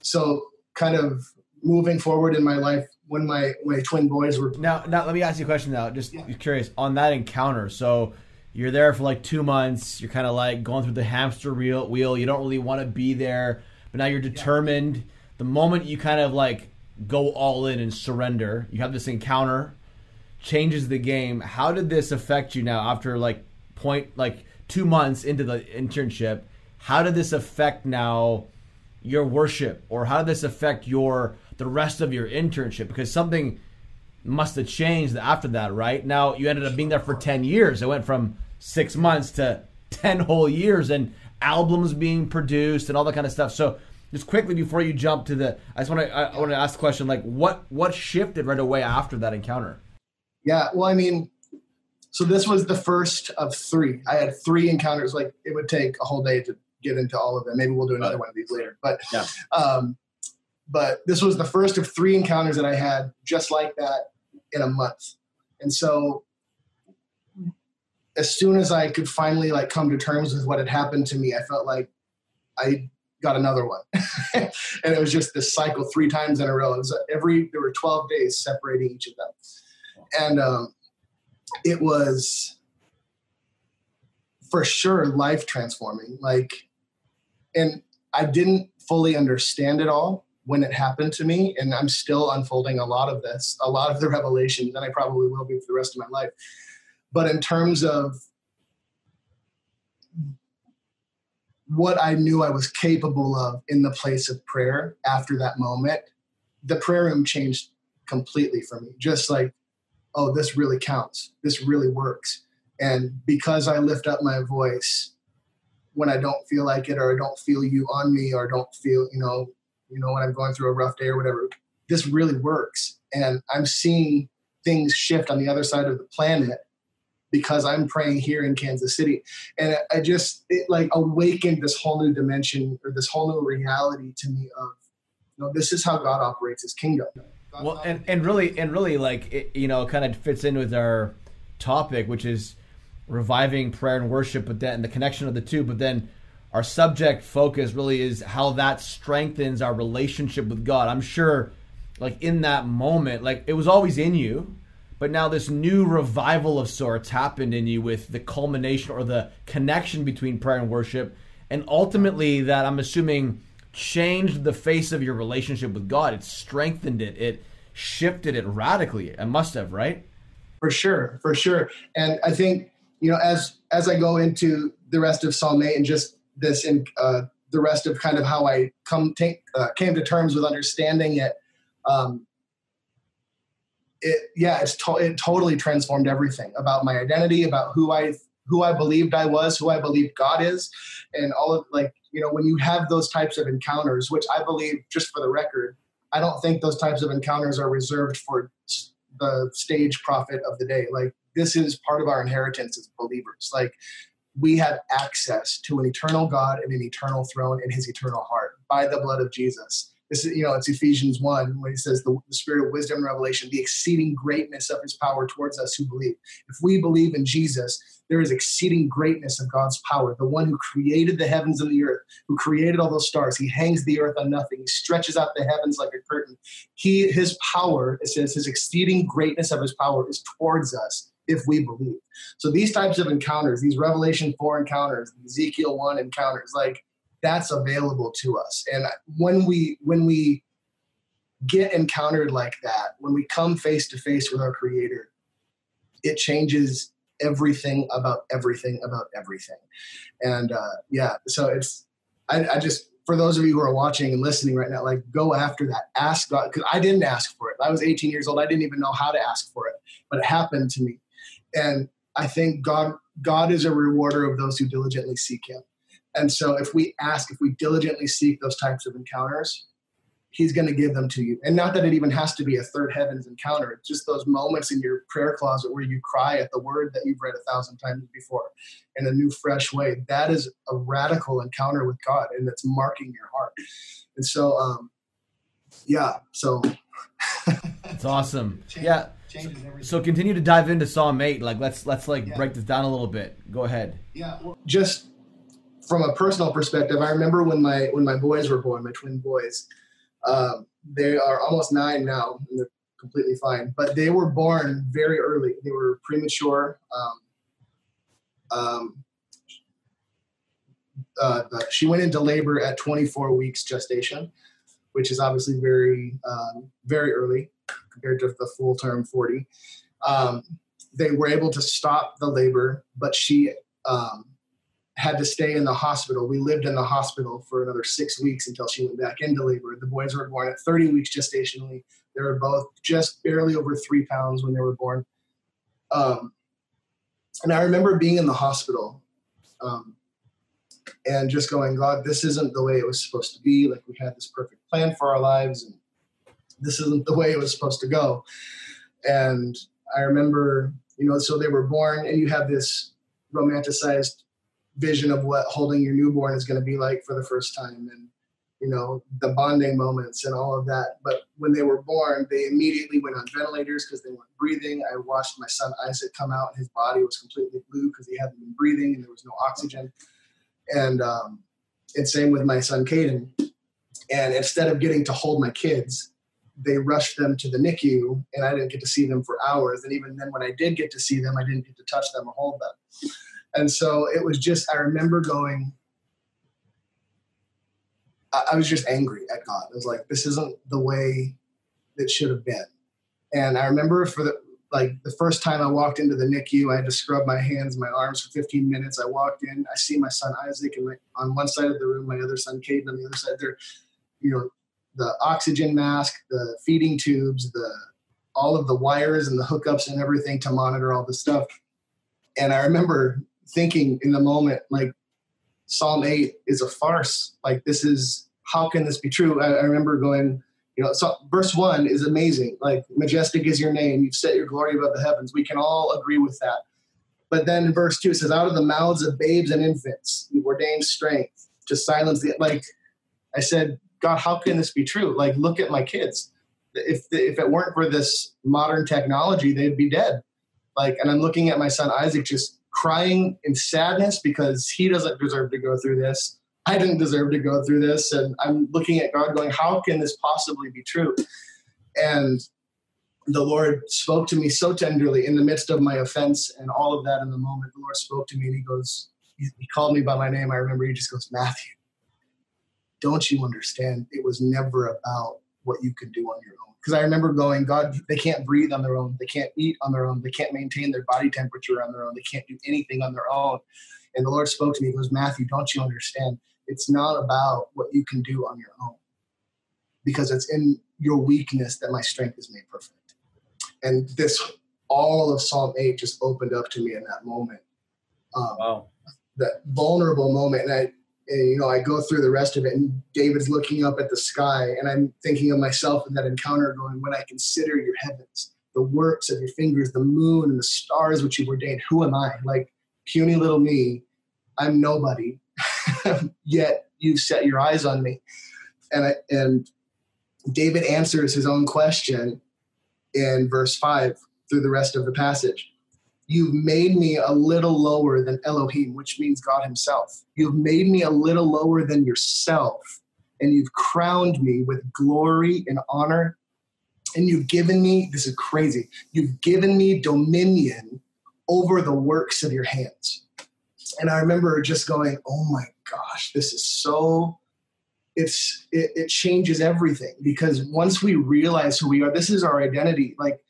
so kind of moving forward in my life when my twin boys were... Now, let me ask you a question now. Just curious, on that encounter, so you're there for like 2 months. You're kind of like going through the hamster wheel. You don't really want to be there, but now you're determined... Yeah. The moment you kind of like go all in and surrender, you have this encounter, changes the game. How did this affect you now after like 2 months into the internship? How did this affect now your worship, or how did this affect the rest of your internship? Because something must have changed after that, right? Now you ended up being there for 10 years. It went from 6 months to 10 whole years, and albums being produced and all that kind of stuff. So just quickly before you jump to I want to ask the question, like what shifted right away after that encounter? Yeah, well, I mean, so this was the first of three. I had three encounters. Like it would take a whole day to get into all of them. Maybe we'll do another one of these later. But yeah. But this was the first of three encounters that I had just like that in a month. And so as soon as I could finally like come to terms with what had happened to me, I felt like I got another one. And it was just this cycle three times in a row. It was there were 12 days separating each of them. And it was for sure life transforming. Like, and I didn't fully understand it all when it happened to me. And I'm still unfolding a lot of the revelations, and I probably will be for the rest of my life. But in terms of what I knew I was capable of in the place of prayer after that moment, the prayer room changed completely for me. Just like, oh, this really counts. This really works. And because I lift up my voice when I don't feel like it, or I don't feel you on me, or I don't feel, you know, when I'm going through a rough day or whatever, this really works. And I'm seeing things shift on the other side of the planet because I'm praying here in Kansas City. And it like awakened this whole new dimension, or this whole new reality to me of, you know, this is how God operates his kingdom. Well, and really like, it, you know, kind of fits in with our topic, which is reviving prayer and worship, but then the connection of the two, but then our subject focus really is how that strengthens our relationship with God. I'm sure like in that moment, like it was always in you, But now this new revival of sorts happened in you with the culmination or the connection between prayer and worship. And ultimately that, I'm assuming, changed the face of your relationship with God. It strengthened it. It shifted it radically. It must have, right? For sure. For sure. And I think, you know, as I go into the rest of Psalm 8 and just this in the rest of kind of how I came to terms with understanding it, it totally transformed everything about my identity, about who I believed I was, who I believed God is, and all of, like, you know, when you have those types of encounters, which I believe, just for the record, I don't think those types of encounters are reserved for the stage prophet of the day. Like, this is part of our inheritance as believers. Like, we have access to an eternal God and an eternal throne and his eternal heart by the blood of Jesus. This is, you know, it's Ephesians 1 when he says the spirit of wisdom and revelation, the exceeding greatness of his power towards us who believe. If we believe in Jesus, there is exceeding greatness of God's power. The one who created the heavens and the earth, who created all those stars. He hangs the earth on nothing. He stretches out the heavens like a curtain. His power, it says, his exceeding greatness of his power is towards us if we believe. So these types of encounters, these Revelation 4 encounters, Ezekiel 1 encounters, like, that's available to us. And when we get encountered like that, when we come face to face with our Creator, it changes everything about everything about everything. And so it's, I just, for those of you who are watching and listening right now, like, go after that. Ask God, because I didn't ask for it. I was 18 years old. I didn't even know how to ask for it, but it happened to me. And I think God is a rewarder of those who diligently seek him. And so if we ask, if we diligently seek those types of encounters, he's going to give them to you. And not that it even has to be a third heavens encounter. It's just those moments in your prayer closet where you cry at the word that you've read 1,000 times before in a new, fresh way. That is a radical encounter with God, and it's marking your heart. And so, That's awesome. Yeah. So continue to dive into Psalm 8. Like, let's break this down a little bit. Go ahead. Yeah. Well, just from a personal perspective, I remember when my boys were born, my twin boys, they are almost 9 now, and they're completely fine. But they were born very early. They were premature. She went into labor at 24 weeks gestation, which is obviously very, very early compared to the full term 40. They were able to stop the labor, but she had to stay in the hospital. We lived in the hospital for another 6 weeks until she went back into labor. The boys were born at 30 weeks gestationally. They were both just barely over 3 pounds when they were born. And I remember being in the hospital and just going, God, this isn't the way it was supposed to be. Like, we had this perfect plan for our lives, and this isn't the way it was supposed to go. And I remember, you know, so they were born, and you have this romanticized vision of what holding your newborn is going to be like for the first time, and, you know, the bonding moments and all of that. But when they were born, they immediately went on ventilators because they weren't breathing. I watched my son Isaac come out, and his body was completely blue because he hadn't been breathing and there was no oxygen. And same with my son Caden. And instead of getting to hold my kids, they rushed them to the NICU, and I didn't get to see them for hours. And even then, when I did get to see them, I didn't get to touch them or hold them. And so it was just, I remember going, I was just angry at God. I was like, this isn't the way it should have been. And I remember the first time I walked into the NICU, I had to scrub my hands, my arms for 15 minutes. I walked in, I see my son Isaac and on one side of the room, my other son Caden on the other side. They're, you know, the oxygen mask, the feeding tubes, all of the wires and the hookups and everything to monitor all the stuff. And I remember thinking in the moment, like, Psalm 8 is a farce. Like, this is, how can this be true? I remember going, you know, so verse 1 is amazing. Like, majestic is your name. You've set your glory above the heavens. We can all agree with that. But then in verse 2, it says, out of the mouths of babes and infants, you ordained strength to silence the, like, I said, God, how can this be true? Like, look at my kids. If it weren't for this modern technology, they'd be dead. Like, and I'm looking at my son Isaac just crying in sadness because he doesn't deserve to go through this. I didn't deserve to go through this. And I'm looking at God going, how can this possibly be true? And the Lord spoke to me so tenderly in the midst of my offense and all of that in the moment. The Lord spoke to me and he goes, he called me by my name. I remember he just goes, Matthew, don't you understand? It was never about what you could do on your own. Because I remember going, God, they can't breathe on their own. They can't eat on their own. They can't maintain their body temperature on their own. They can't do anything on their own. And the Lord spoke to me. He goes, Matthew, don't you understand? It's not about what you can do on your own. Because it's in your weakness that my strength is made perfect. And this, all of Psalm 8 just opened up to me in that moment. Wow. That vulnerable moment. And I go through the rest of it, and David's looking up at the sky, and I'm thinking of myself in that encounter going, when I consider your heavens, the works of your fingers, the moon and the stars which you've ordained, who am I? Like puny little me, I'm nobody, yet you've set your eyes on me. And David answers his own question in verse 5 through the rest of the passage. You've made me a little lower than Elohim, which means God himself. You've made me a little lower than yourself, and you've crowned me with glory and honor, and you've given me, this is crazy, you've given me dominion over the works of your hands. And I remember just going, oh my gosh, this is so, it changes everything, because once we realize who we are, this is our identity, like,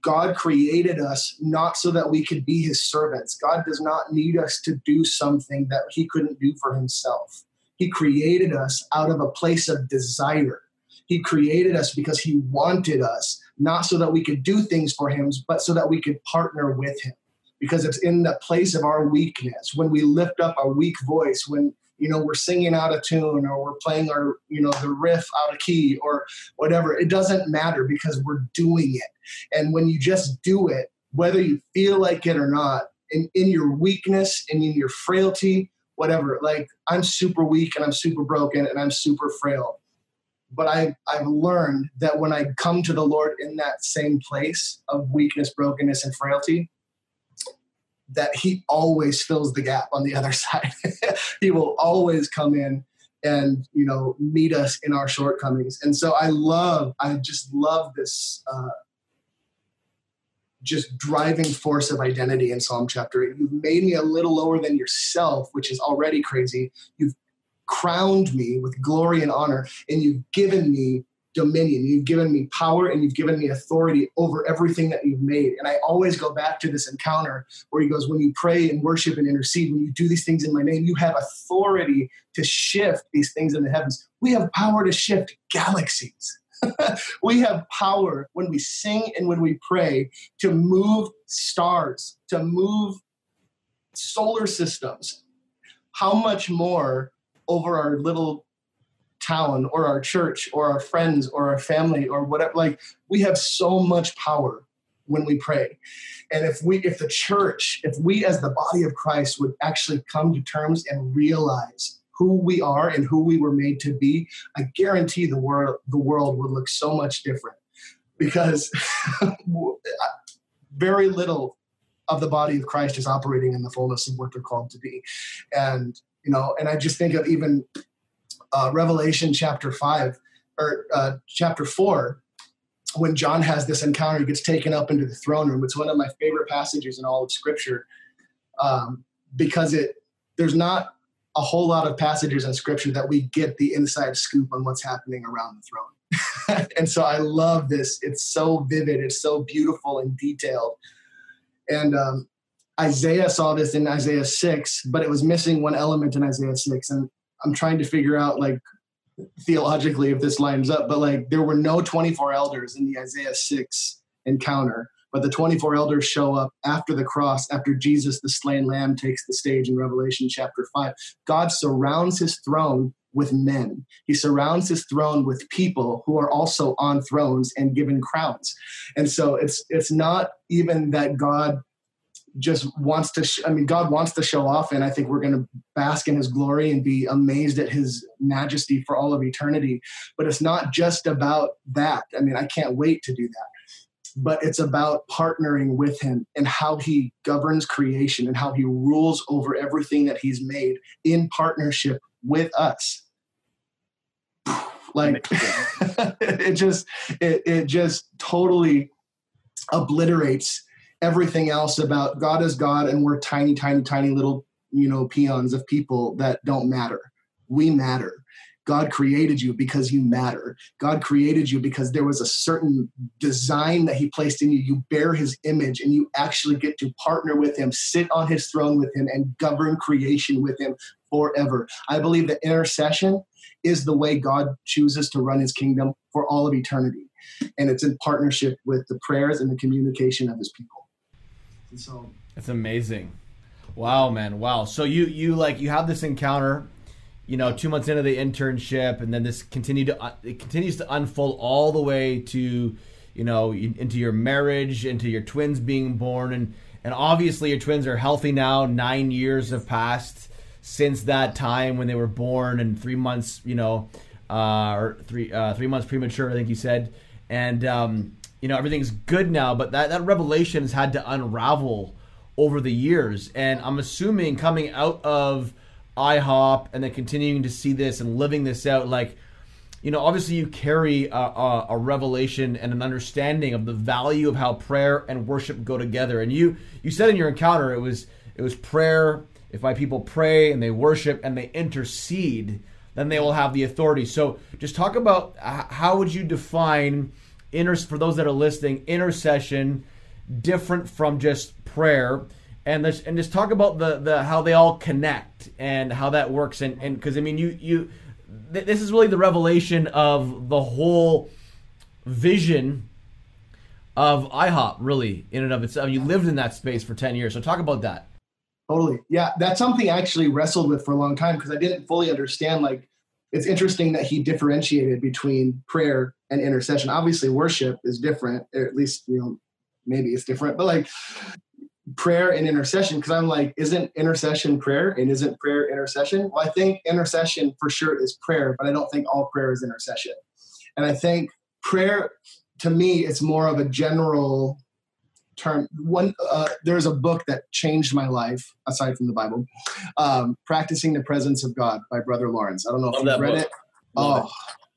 God created us not so that we could be his servants. God does not need us to do something that he couldn't do for himself. He created us out of a place of desire. He created us because he wanted us, not so that we could do things for him, but so that we could partner with him. Because it's in the place of our weakness, when we lift up a weak voice, when we're singing out of tune, or we're playing our, the riff out of key or whatever. It doesn't matter because we're doing it. And when you just do it, whether you feel like it or not, in your weakness and in your frailty, whatever, like I'm super weak and I'm super broken and I'm super frail. But I've learned that when I come to the Lord in that same place of weakness, brokenness, and frailty, that he always fills the gap on the other side. He will always come in and, meet us in our shortcomings. And so I just love this just driving force of identity in Psalm chapter 8. You've made me a little lower than yourself, which is already crazy. You've crowned me with glory and honor, and you've given me dominion. You've given me power and you've given me authority over everything that you've made. And I always go back to this encounter where he goes, when you pray and worship and intercede, when you do these things in my name, you have authority to shift these things in the heavens. We have power to shift galaxies. We have power when we sing and when we pray to move stars, to move solar systems. How much more over our little town or our church or our friends or our family or whatever. Like, we have so much power when we pray. And if we as the body of Christ would actually come to terms and realize who we are and who we were made to be, I guarantee the world would look so much different, because very little of the body of Christ is operating in the fullness of what they're called to be. And, and I just think of even Revelation chapter 5 or chapter 4, when John has this encounter, he gets taken up into the throne room. It's one of my favorite passages in all of Scripture, because there's not a whole lot of passages in Scripture that we get the inside scoop on what's happening around the throne. And so I love this. It's so vivid. It's so beautiful and detailed. And Isaiah saw this in Isaiah 6, but it was missing one element in Isaiah 6. And I'm trying to figure out, like, theologically if this lines up, but like there were no 24 elders in the Isaiah 6 encounter, but the 24 elders show up after the cross, after Jesus, the slain lamb, takes the stage in Revelation chapter 5. God surrounds his throne with men. He surrounds his throne with people who are also on thrones and given crowns. And so it's not even that God just wants to, God wants to show off, and I think we're going to bask in his glory and be amazed at his majesty for all of eternity. But it's not just about that. I can't wait to do that. But it's about partnering with him and how he governs creation and how he rules over everything that he's made in partnership with us. Like it just totally obliterates everything else about God is God, and we're tiny, tiny, tiny little, peons of people that don't matter. We matter. God created you because you matter. God created you because there was a certain design that he placed in you. You bear his image, and you actually get to partner with him, sit on his throne with him, and govern creation with him forever. I believe that intercession is the way God chooses to run his kingdom for all of eternity. And it's in partnership with the prayers and the communication of his people. And so that's amazing. Wow, man. Wow. So you have this encounter, 2 months into the internship, and then this continues to unfold all the way to, into your marriage, into your twins being born. And obviously your twins are healthy now. 9 years have passed since that time when they were born, and 3 months, or 3 months premature, I think you said. And, everything's good now, but that revelation has had to unravel over the years. And I'm assuming coming out of IHOP and then continuing to see this and living this out, obviously you carry a revelation and an understanding of the value of how prayer and worship go together. And you said in your encounter, it was prayer. If my people pray and they worship and they intercede, then they will have the authority. So just talk about how would you define, for those that are listening, intercession different from just prayer, and just talk about the how they all connect and how that works. And because this is really the revelation of the whole vision of IHOP, really, in and of itself. You lived in that space for 10 years, so talk about that. Totally. Yeah, that's something I actually wrestled with for a long time because I didn't fully understand. It's interesting that he differentiated between prayer and intercession. Obviously, worship is different, or at least, maybe it's different. But prayer and intercession, because I'm isn't intercession prayer and isn't prayer intercession? Well, I think intercession for sure is prayer, but I don't think all prayer is intercession. And I think prayer, to me, it's more of a general term. There's a book that changed my life aside from the Bible, Practicing the Presence of God by Brother Lawrence. I don't know if you've read it. Oh,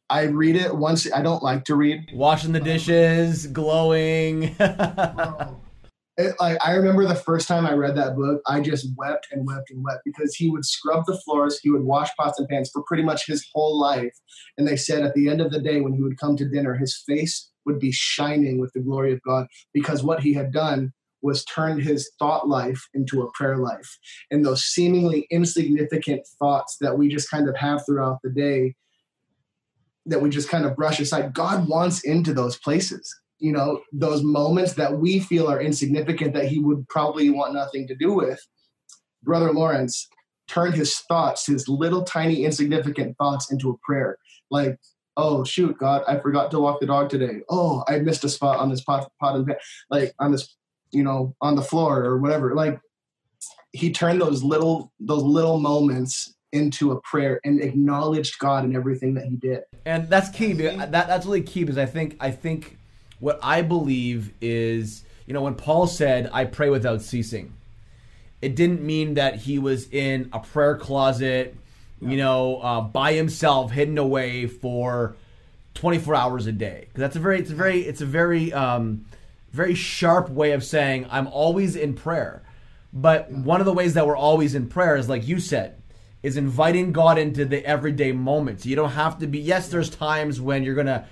I read it once. I don't like to read. Washing the dishes, glowing. I remember the first time I read that book, I just wept and wept and wept because he would scrub the floors, he would wash pots and pans for pretty much his whole life. And they said at the end of the day, when he would come to dinner, his face would be shining with the glory of God, because what he had done was turned his thought life into a prayer life. And those seemingly insignificant thoughts that we just kind of have throughout the day, that we just kind of brush aside, God wants into those places. Those moments that we feel are insignificant, that he would probably want nothing to do with. Brother Lawrence turned his thoughts, his little tiny insignificant thoughts, into a prayer. Oh, shoot, God, I forgot to walk the dog today. Oh, I missed a spot on this pot and pan, on this, on the floor or whatever. He turned those little moments into a prayer and acknowledged God in everything that he did. And that's key. That's really key, because I think what I believe is, when Paul said, I pray without ceasing, it didn't mean that he was in a prayer closet, by himself, hidden away for 24 hours a day. Because that's a very sharp way of saying I'm always in prayer. But one of the ways that we're always in prayer is, like you said, is inviting God into the everyday moments. You don't have to be. Yes, there's times when you're gonna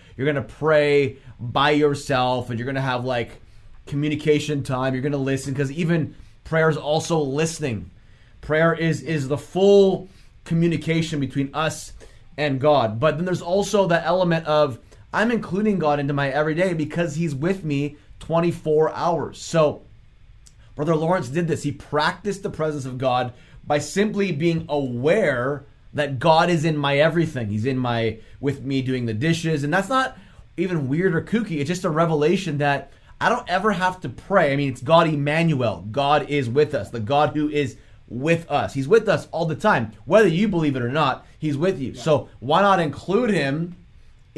pray by yourself, and you're gonna have communication time. You're gonna listen, because even prayer is also listening. Prayer is the full communication between us and God. But then there's also the element of I'm including God into my everyday because he's with me 24 hours. So Brother Lawrence did this. He practiced the presence of God by simply being aware that God is in my everything. He's with me doing the dishes. And that's not even weird or kooky. It's just a revelation that I don't ever have to pray. I mean, it's God Emmanuel. God is with us. The God who is with us. He's with us all the time. Whether you believe it or not, he's with you. Yeah. So why not include him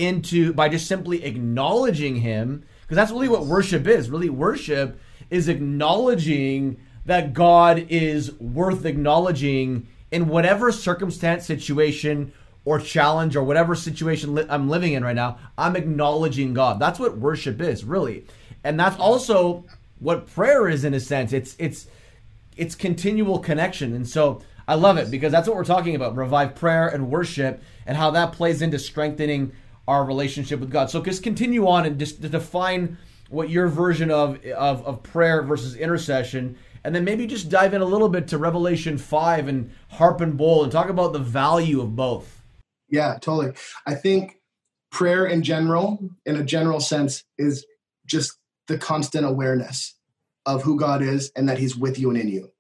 by just simply acknowledging him? Because that's really what worship is. Really, worship is acknowledging that God is worth acknowledging in whatever circumstance, situation, or challenge or whatever situation I'm living in right now, I'm acknowledging God. That's what worship is, really. And that's also what prayer is, in a sense. It's continual connection. And so I love it, because that's what we're talking about, revive prayer and worship, and how that plays into strengthening our relationship with God. So just continue on and just define what your version of prayer versus intercession, and then maybe just dive in a little bit to Revelation 5 and Harp and Bowl and talk about the value of both. Yeah, totally. I think prayer in general, in a general sense, is just the constant awareness of who God is and that he's with you and in you.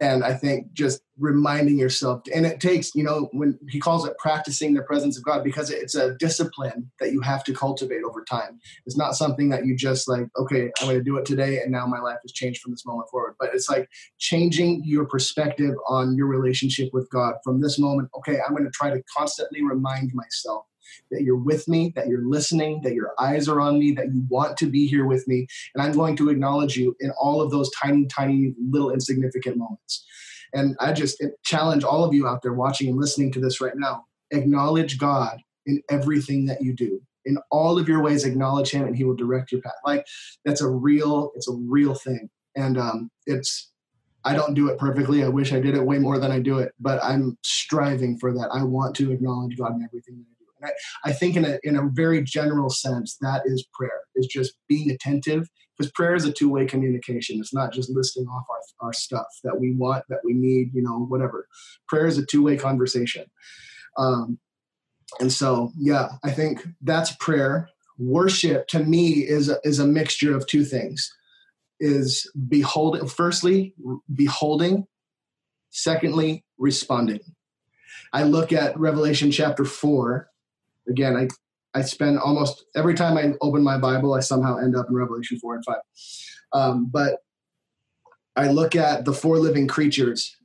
And I think just reminding yourself, and it takes, you know, when he calls it practicing the presence of God, because it's a discipline that you have to cultivate over time. It's not something that you just like, okay, I'm going to do it today, and now my life has changed from this moment forward. But it's like changing your perspective on your relationship with God from this moment. Okay, I'm going to try to constantly remind myself that you're with me, that you're listening, that your eyes are on me, that you want to be here with me. And I'm going to acknowledge you in all of those tiny, tiny, little insignificant moments. And I just challenge all of you out there watching and listening to this right now. Acknowledge God in everything that you do. In all of your ways, acknowledge him, and he will direct your path. Like, that's a real thing. And I don't do it perfectly. I wish I did it way more than I do it, but I'm striving for that. I want to acknowledge God in everything that I do. I think in a very general sense, that is prayer. It's just being attentive, because prayer is a two-way communication. It's not just listing off our stuff that we want, that we need, you know, whatever. Prayer is a two-way conversation. And so, yeah, I think that's prayer. Worship, to me, is a mixture of two things. Is beholding, firstly, beholding. Secondly, responding. I look at Revelation chapter 4. Again, I spend almost every time I open my Bible, I somehow end up in Revelation 4 and 5. But I look at the four living creatures,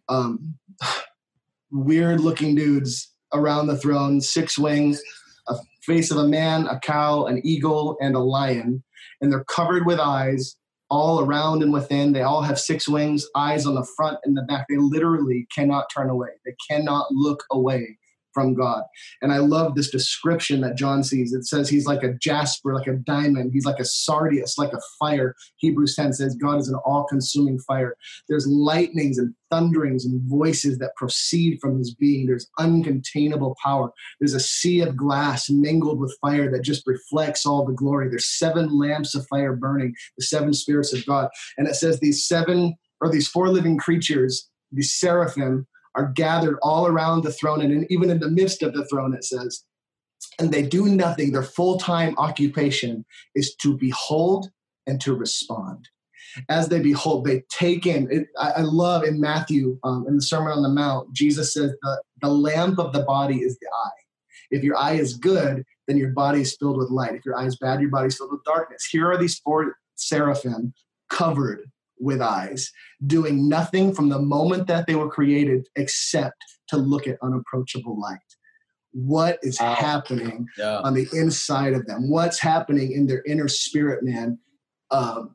weird looking dudes around the throne, six wings, a face of a man, a cow, an eagle, and a lion. And they're covered with eyes all around and within. They all have six wings, eyes on the front and the back. They literally cannot turn away. They cannot look away from God. And I love this description that John sees. It says he's like a jasper, like a diamond. He's like a sardius, like a fire. Hebrews 10 says God is an all-consuming fire. There's lightnings and thunderings and voices that proceed from his being. There's uncontainable power. There's a sea of glass mingled with fire that just reflects all the glory. There's seven lamps of fire burning, the seven spirits of God. And it says these four living creatures, these seraphim, are gathered all around the throne, and even in the midst of the throne, it says, and they do nothing. Their full-time occupation is to behold and to respond. As they behold, they take in. I love in Matthew, in the Sermon on the Mount, Jesus says the lamp of the body is the eye. If your eye is good, then your body is filled with light. If your eye is bad, your body is filled with darkness. Here are these four seraphim covered with eyes, doing nothing from the moment that they were created except to look at unapproachable light. What is happening on the inside of them? What's happening in their inner spirit, man? Well,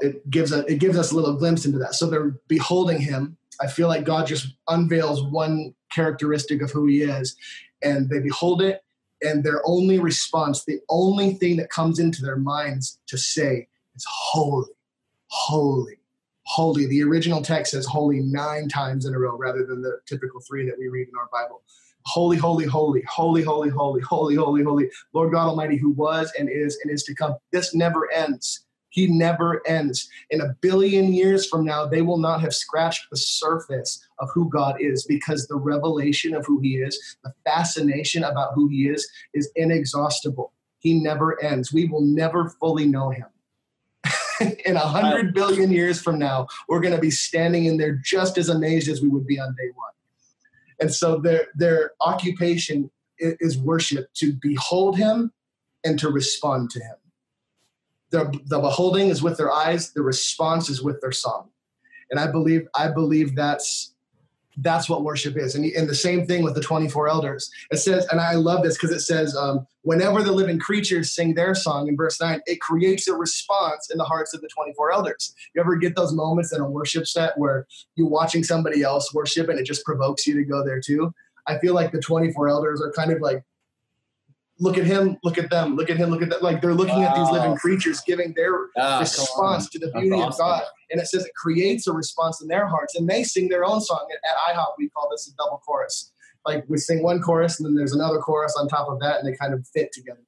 it gives us a little glimpse into that. So they're beholding him. I feel like God just unveils one characteristic of who he is, and they behold it, and their only response, the only thing that comes into their minds to say, it's holy, holy, holy. The original text says holy 9 times in a row rather than the typical 3 that we read in our Bible. Holy, holy, holy, holy, holy, holy, holy, holy, holy, Lord God Almighty, who was and is to come. This never ends. He never ends. In a billion years from now, they will not have scratched the surface of who God is, because the revelation of who he is, the fascination about who he is inexhaustible. He never ends. We will never fully know him. In 100 billion years from now, we're going to be standing in there just as amazed as we would be on day one. And so their occupation is worship, to behold him and to respond to him. The beholding is with their eyes. The response is with their song. And I believe that's what worship is. And the same thing with the 24 elders. It says, and I love this because it says, whenever the living creatures sing their song in verse 9, it creates a response in the hearts of the 24 elders. You ever get those moments in a worship set where you're watching somebody else worship and it just provokes you to go there too? I feel like the 24 elders are kind of like, look at him, look at them, look at him, look at that. Like they're looking at these living creatures, giving their response to the beauty of God. And it says it creates a response in their hearts. And they sing their own song. At IHOP, we call this a double chorus. Like we sing one chorus and then there's another chorus on top of that and they kind of fit together.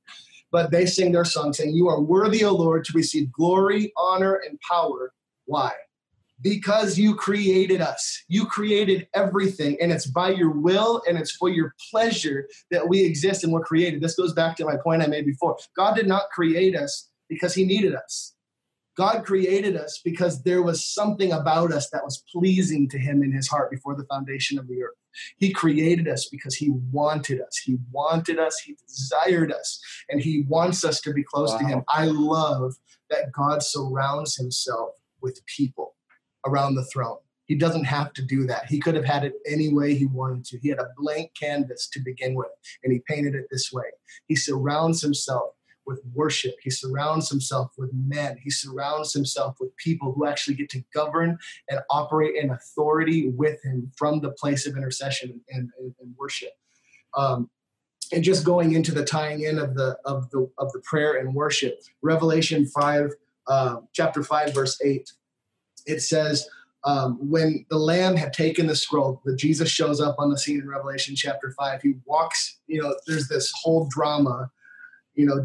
But they sing their song saying, "You are worthy, O Lord, to receive glory, honor, and power." Why? Because you created us. You created everything, and it's by your will and it's for your pleasure that we exist and we're created. This goes back to my point I made before. God did not create us because he needed us. God created us because there was something about us that was pleasing to him in his heart before the foundation of the earth. He created us because he wanted us. He wanted us. He desired us. And he wants us to be close to him. I love that God surrounds himself with people around the throne. He doesn't have to do that. He could have had it any way he wanted to. He had a blank canvas to begin with, and he painted it this way. He surrounds himself with worship. He surrounds himself with men. He surrounds himself with people who actually get to govern and operate in authority with him from the place of intercession and worship. And just going into the tying in of the prayer and worship, Revelation 5, chapter 5, verse 8, it says, when the Lamb had taken the scroll, that Jesus shows up on the scene in Revelation chapter 5. He walks, there's this whole drama.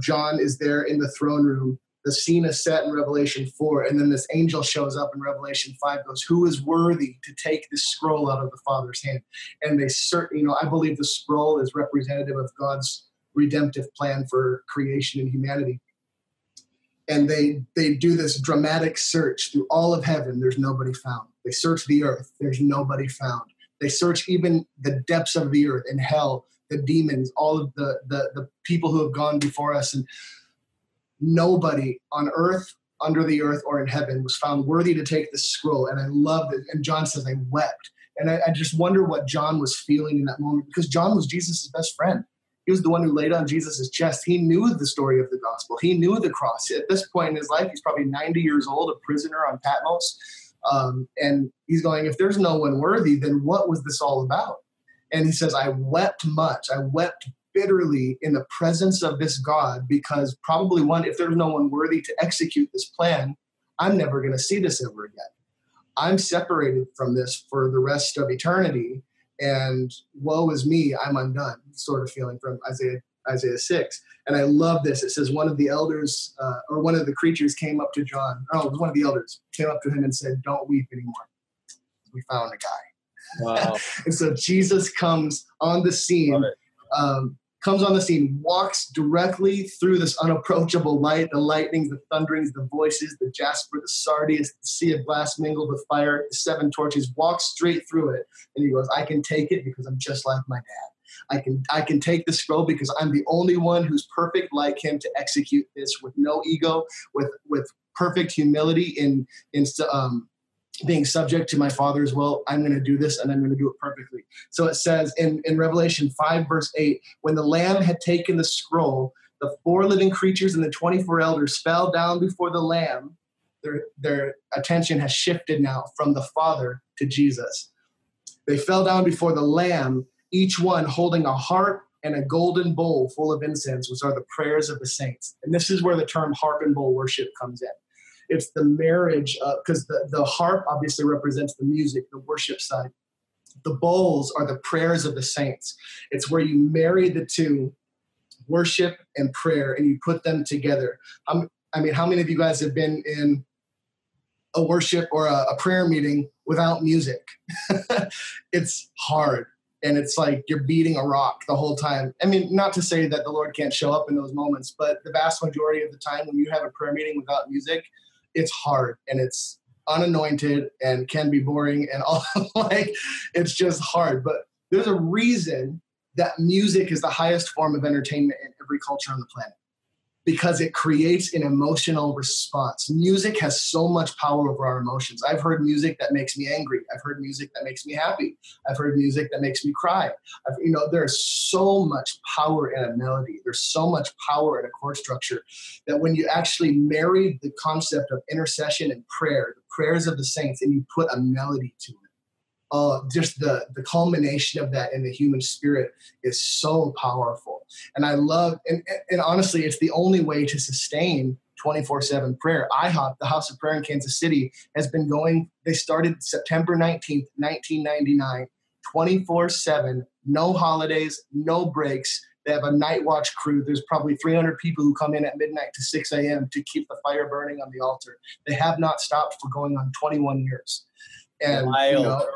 John is there in the throne room. The scene is set in Revelation 4. And then this angel shows up in Revelation 5, goes, "Who is worthy to take this scroll out of the Father's hand?" And they certainly, I believe the scroll is representative of God's redemptive plan for creation and humanity. And they do this dramatic search through all of heaven. There's nobody found. They search the earth. There's nobody found. They search even the depths of the earth and hell, the demons, all of the people who have gone before us. And nobody on earth, under the earth, or in heaven was found worthy to take this scroll. And I love it. And John says, "I wept." And I just wonder what John was feeling in that moment, because John was Jesus' best friend. He was the one who laid on Jesus' chest. He knew the story of the gospel. He knew the cross. At this point in his life, he's probably 90 years old, a prisoner on Patmos. And he's going, if there's no one worthy, then what was this all about? And he says, "I wept much. I wept bitterly in the presence of this God, because probably if there's no one worthy to execute this plan, I'm never going to see this ever again. I'm separated from this for the rest of eternity, and woe is me, I'm undone," sort of feeling from Isaiah 6. And I love this. It says, one of the elders, or one of the creatures came up to John. Oh, it was one of the elders, came up to him and said, "Don't weep anymore. We found a guy." Wow. And so Jesus comes on the scene, walks directly through this unapproachable light, the lightnings, the thunderings, the voices, the jasper, the sardius, the sea of glass mingled with fire, the 7 torches, walks straight through it. And he goes, "I can take it because I'm just like my dad. I can take the scroll because I'm the only one who's perfect like him to execute this with no ego, with perfect humility in being subject to my Father as well. I'm going to do this, and I'm going to do it perfectly." So it says in Revelation 5, verse 8, when the Lamb had taken the scroll, the 4 living creatures and the 24 elders fell down before the Lamb. Their attention has shifted now from the Father to Jesus. They fell down before the Lamb, each one holding a harp and a golden bowl full of incense, which are the prayers of the saints. And this is where the term harp and bowl worship comes in. It's the marriage, because the harp obviously represents the music, the worship side. The bowls are the prayers of the saints. It's where you marry the two, worship and prayer, and you put them together. How many of you guys have been in a worship or a prayer meeting without music? It's hard. And it's like you're beating a rock the whole time. I mean, not to say that the Lord can't show up in those moments, but the vast majority of the time when you have a prayer meeting without music, it's hard and it's unanointed and can be boring and all it's just hard. But there's a reason that music is the highest form of entertainment in every culture on the planet, because it creates an emotional response. Music has so much power over our emotions. I've heard music that makes me angry. I've heard music that makes me happy. I've heard music that makes me cry. There's so much power in a melody. There's so much power in a chord structure that when you actually marry the concept of intercession and prayer, the prayers of the saints, and you put a melody to it, just the culmination of that in the human spirit is so powerful. And I love, and honestly, it's the only way to sustain 24/7 prayer. IHOP, the House of Prayer in Kansas City, has been going, they started September 19th, 1999, 24/7, no holidays, no breaks. They have a night watch crew. There's probably 300 people who come in at midnight to 6 a.m. to keep the fire burning on the altar. They have not stopped for going on 21 years. And wild. You know,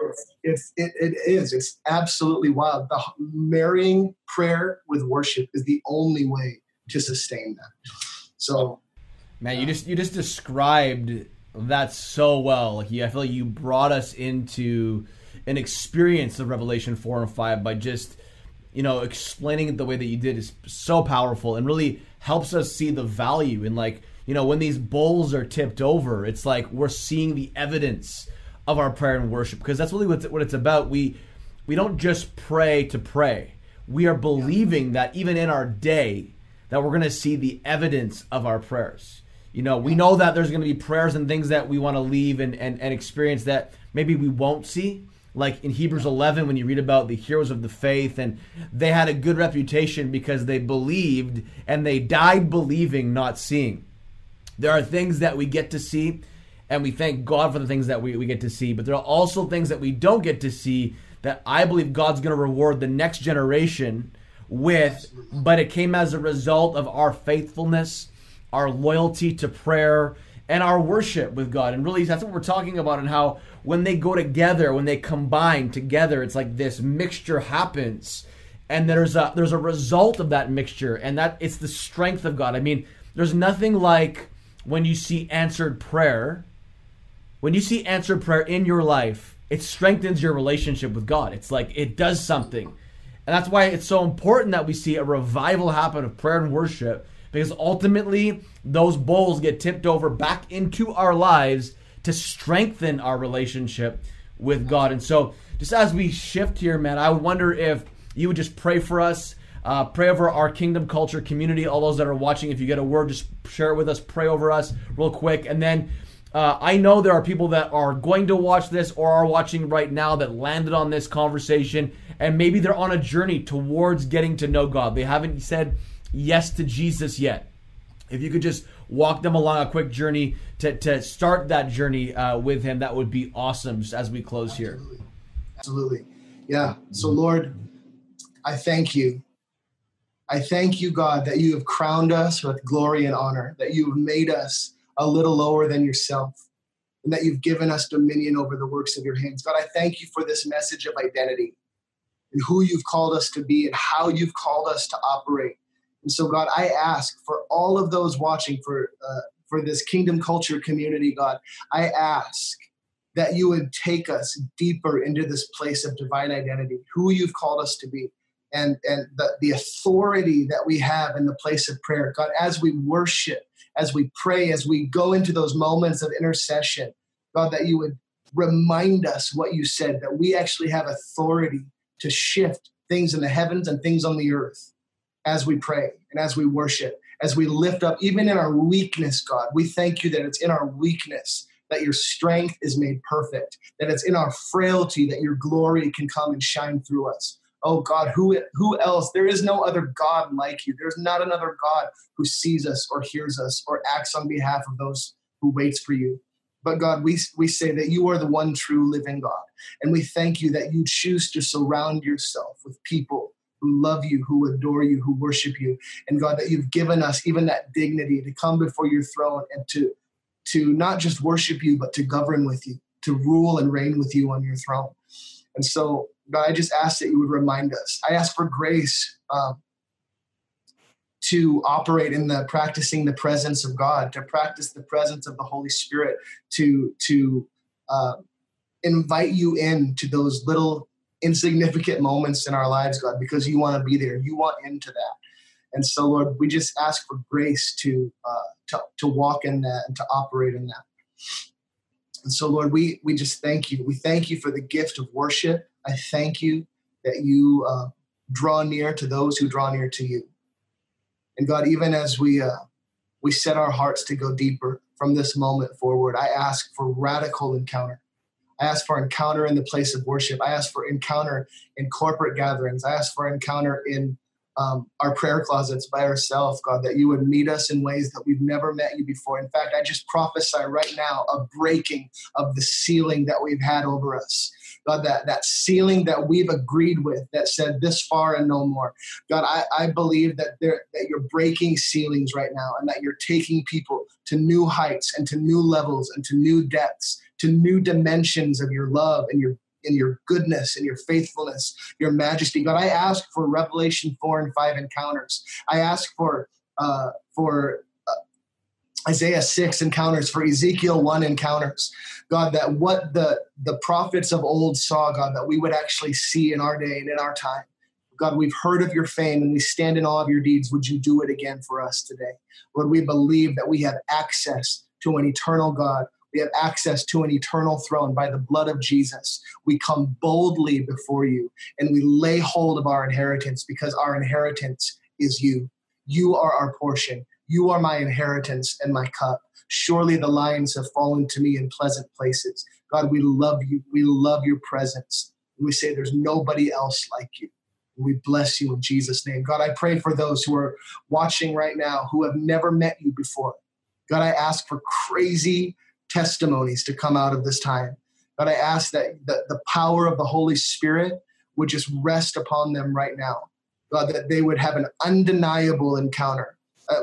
it is. It's absolutely wild. The marrying prayer with worship is the only way to sustain that. So, man, you just described that so well. Like, I feel like you brought us into an experience of Revelation 4 and 5 by just, explaining it the way that you did is so powerful and really helps us see the value in, like, when these bowls are tipped over, it's like we're seeing the evidence of our prayer and worship, because that's really what it's about. We don't just pray to pray. We are believing that even in our day that we're going to see the evidence of our prayers. We know that there's going to be prayers and things that we want to leave and experience that maybe we won't see. Like in Hebrews 11, when you read about the heroes of the faith, and they had a good reputation because they believed and they died believing, not seeing. There are things that we get to see, and we thank God for the things that we get to see. But there are also things that we don't get to see that I believe God's going to reward the next generation with. But it came as a result of our faithfulness, our loyalty to prayer, and our worship with God. And really, that's what we're talking about, and how when they go together, when they combine together, it's like this mixture happens, and there's a result of that mixture, and that it's the strength of God. I mean, there's nothing like when you see answered prayer. When you see answered prayer in your life, it strengthens your relationship with God. It's like it does something. And that's why it's so important that we see a revival happen of prayer and worship, because ultimately those bowls get tipped over back into our lives to strengthen our relationship with God. And so just as we shift here, man, I wonder if you would just pray for us, pray over our Kingdom Culture community, all those that are watching. If you get a word, just share it with us, pray over us real quick. And then I know there are people that are going to watch this or are watching right now that landed on this conversation, and maybe they're on a journey towards getting to know God. They haven't said yes to Jesus yet. If you could just walk them along a quick journey to start that journey with him, that would be awesome as we close. Absolutely. Here. Absolutely. Yeah. So Lord, I thank you. I thank you, God, that you have crowned us with glory and honor, that you have made us a little lower than yourself, and that you've given us dominion over the works of your hands. God, I thank you for this message of identity and who you've called us to be and how you've called us to operate. And so, God, I ask for all of those watching, for this Kingdom Culture community, God, I ask that you would take us deeper into this place of divine identity, who you've called us to be, and the authority that we have in the place of prayer. God, as we worship, as we pray, as we go into those moments of intercession, God, that you would remind us what you said, that we actually have authority to shift things in the heavens and things on the earth. As we pray and as we worship, as we lift up, even in our weakness, God, we thank you that it's in our weakness that your strength is made perfect, that it's in our frailty that your glory can come and shine through us. Oh, God, who else? There is no other God like you. There's not another God who sees us or hears us or acts on behalf of those who waits for you. But, God, we say that you are the one true living God, and we thank you that you choose to surround yourself with people who love you, who adore you, who worship you. And God, that you've given us even that dignity to come before your throne and to not just worship you, but to govern with you, to rule and reign with you on your throne. And so, God, I just ask that you would remind us. I ask for grace to operate in the practicing the presence of God, to practice the presence of the Holy Spirit, to invite you in to those little insignificant moments in our lives, God, because you want to be there. You want into that. And so, Lord, we just ask for grace to walk in that and to operate in that. And so, Lord, we just thank you. We thank you for the gift of worship. I thank you that you draw near to those who draw near to you. And God, even as we set our hearts to go deeper from this moment forward, I ask for radical encounter. I ask for encounter in the place of worship. I ask for encounter in corporate gatherings. I ask for encounter in our prayer closets by ourselves, God, that you would meet us in ways that we've never met you before. In fact, I just prophesy right now a breaking of the ceiling that we've had over us. God, that ceiling that we've agreed with that said this far and no more. God, I believe that you're breaking ceilings right now and that you're taking people to new heights and to new levels and to new depths, to new dimensions of your love and your goodness and your faithfulness, your majesty. God, I ask for Revelation 4 and 5 encounters. I ask for Isaiah 6 encounters, for Ezekiel 1 encounters. God, that what the prophets of old saw, God, that we would actually see in our day and in our time. God, we've heard of your fame and we stand in awe of your deeds. Would you do it again for us today? Lord, we believe that we have access to an eternal God. We have access to an eternal throne by the blood of Jesus. We come boldly before you and we lay hold of our inheritance because our inheritance is you. You are our portion. You are my inheritance and my cup. Surely the lines have fallen to me in pleasant places. God, we love you. We love your presence. And we say there's nobody else like you. We bless you in Jesus' name. God, I pray for those who are watching right now who have never met you before. God, I ask for crazy testimonies to come out of this time. God, I ask that the power of the Holy Spirit would just rest upon them right now. God, that they would have an undeniable encounter.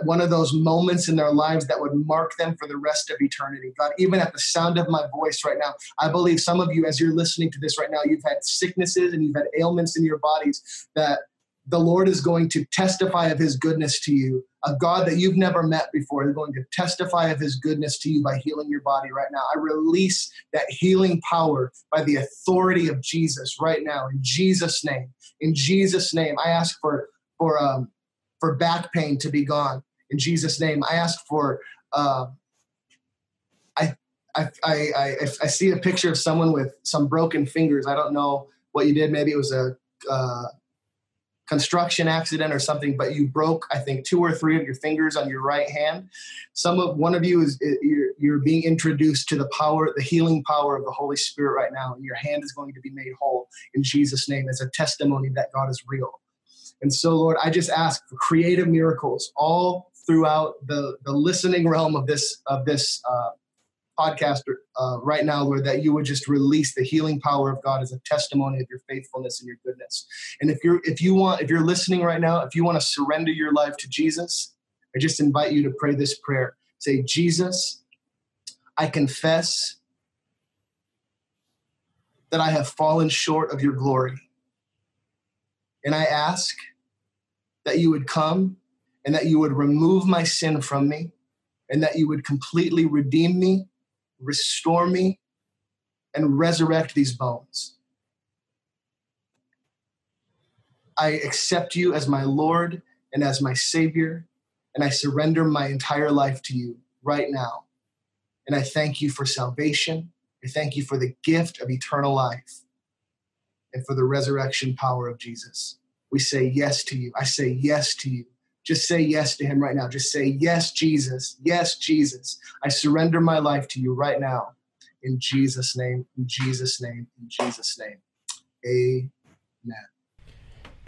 One of those moments in their lives that would mark them for the rest of eternity. God, even at the sound of my voice right now, I believe some of you, as you're listening to this right now, you've had sicknesses and you've had ailments in your bodies that the Lord is going to testify of his goodness to you. A God that you've never met before is going to testify of his goodness to you by healing your body right now. I release that healing power by the authority of Jesus right now. In Jesus' name. In Jesus' name, I ask for back pain to be gone. In Jesus' name, I ask for, I see a picture of someone with some broken fingers. I don't know what you did. Maybe it was a construction accident or something, but you broke, I think, 2 or 3 of your fingers on your right hand. One of you is, you're being introduced to the healing power of the Holy Spirit right now. And your hand is going to be made whole in Jesus' name as a testimony that God is real. And so, Lord, I just ask for creative miracles all throughout the listening realm of this podcast right now, Lord, that you would just release the healing power of God as a testimony of your faithfulness and your goodness. And if you're listening right now, if you want to surrender your life to Jesus, I just invite you to pray this prayer. Say, Jesus, I confess that I have fallen short of your glory. And I ask that you would come and that you would remove my sin from me and that you would completely redeem me, restore me, and resurrect these bones. I accept you as my Lord and as my Savior, and I surrender my entire life to you right now. And I thank you for salvation. I thank you for the gift of eternal life and for the resurrection power of Jesus. We say yes to you. I say yes to you. Just say yes to him right now. Just say, yes, Jesus. Yes, Jesus. I surrender my life to you right now. In Jesus' name, in Jesus' name, in Jesus' name. Amen.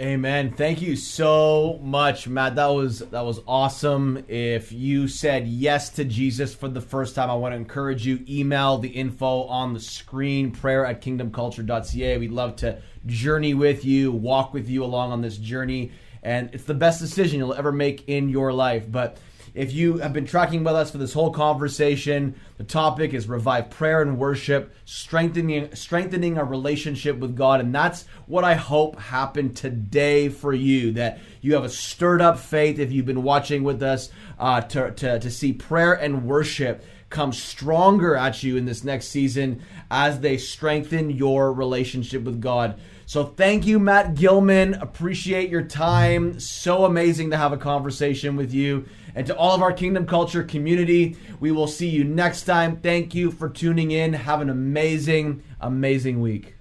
Amen. Thank you so much, Matt. That was awesome. If you said yes to Jesus for the first time, I want to encourage you, email the info on the screen, prayer@kingdomculture.ca. We'd love to journey with you, walk with you along on this journey. And it's the best decision you'll ever make in your life. But if you have been tracking with us for this whole conversation, the topic is revive prayer and worship, strengthening our relationship with God. And that's what I hope happened today for you, that you have a stirred up faith if you've been watching with us to see prayer and worship come stronger at you in this next season as they strengthen your relationship with God. So thank you, Matt Gilman. Appreciate your time. So amazing to have a conversation with you. And to all of our Kingdom Culture community, we will see you next time. Thank you for tuning in. Have an amazing, amazing week.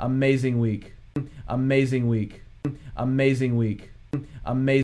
Amazing week. Amazing week. Amazing week. Amazing.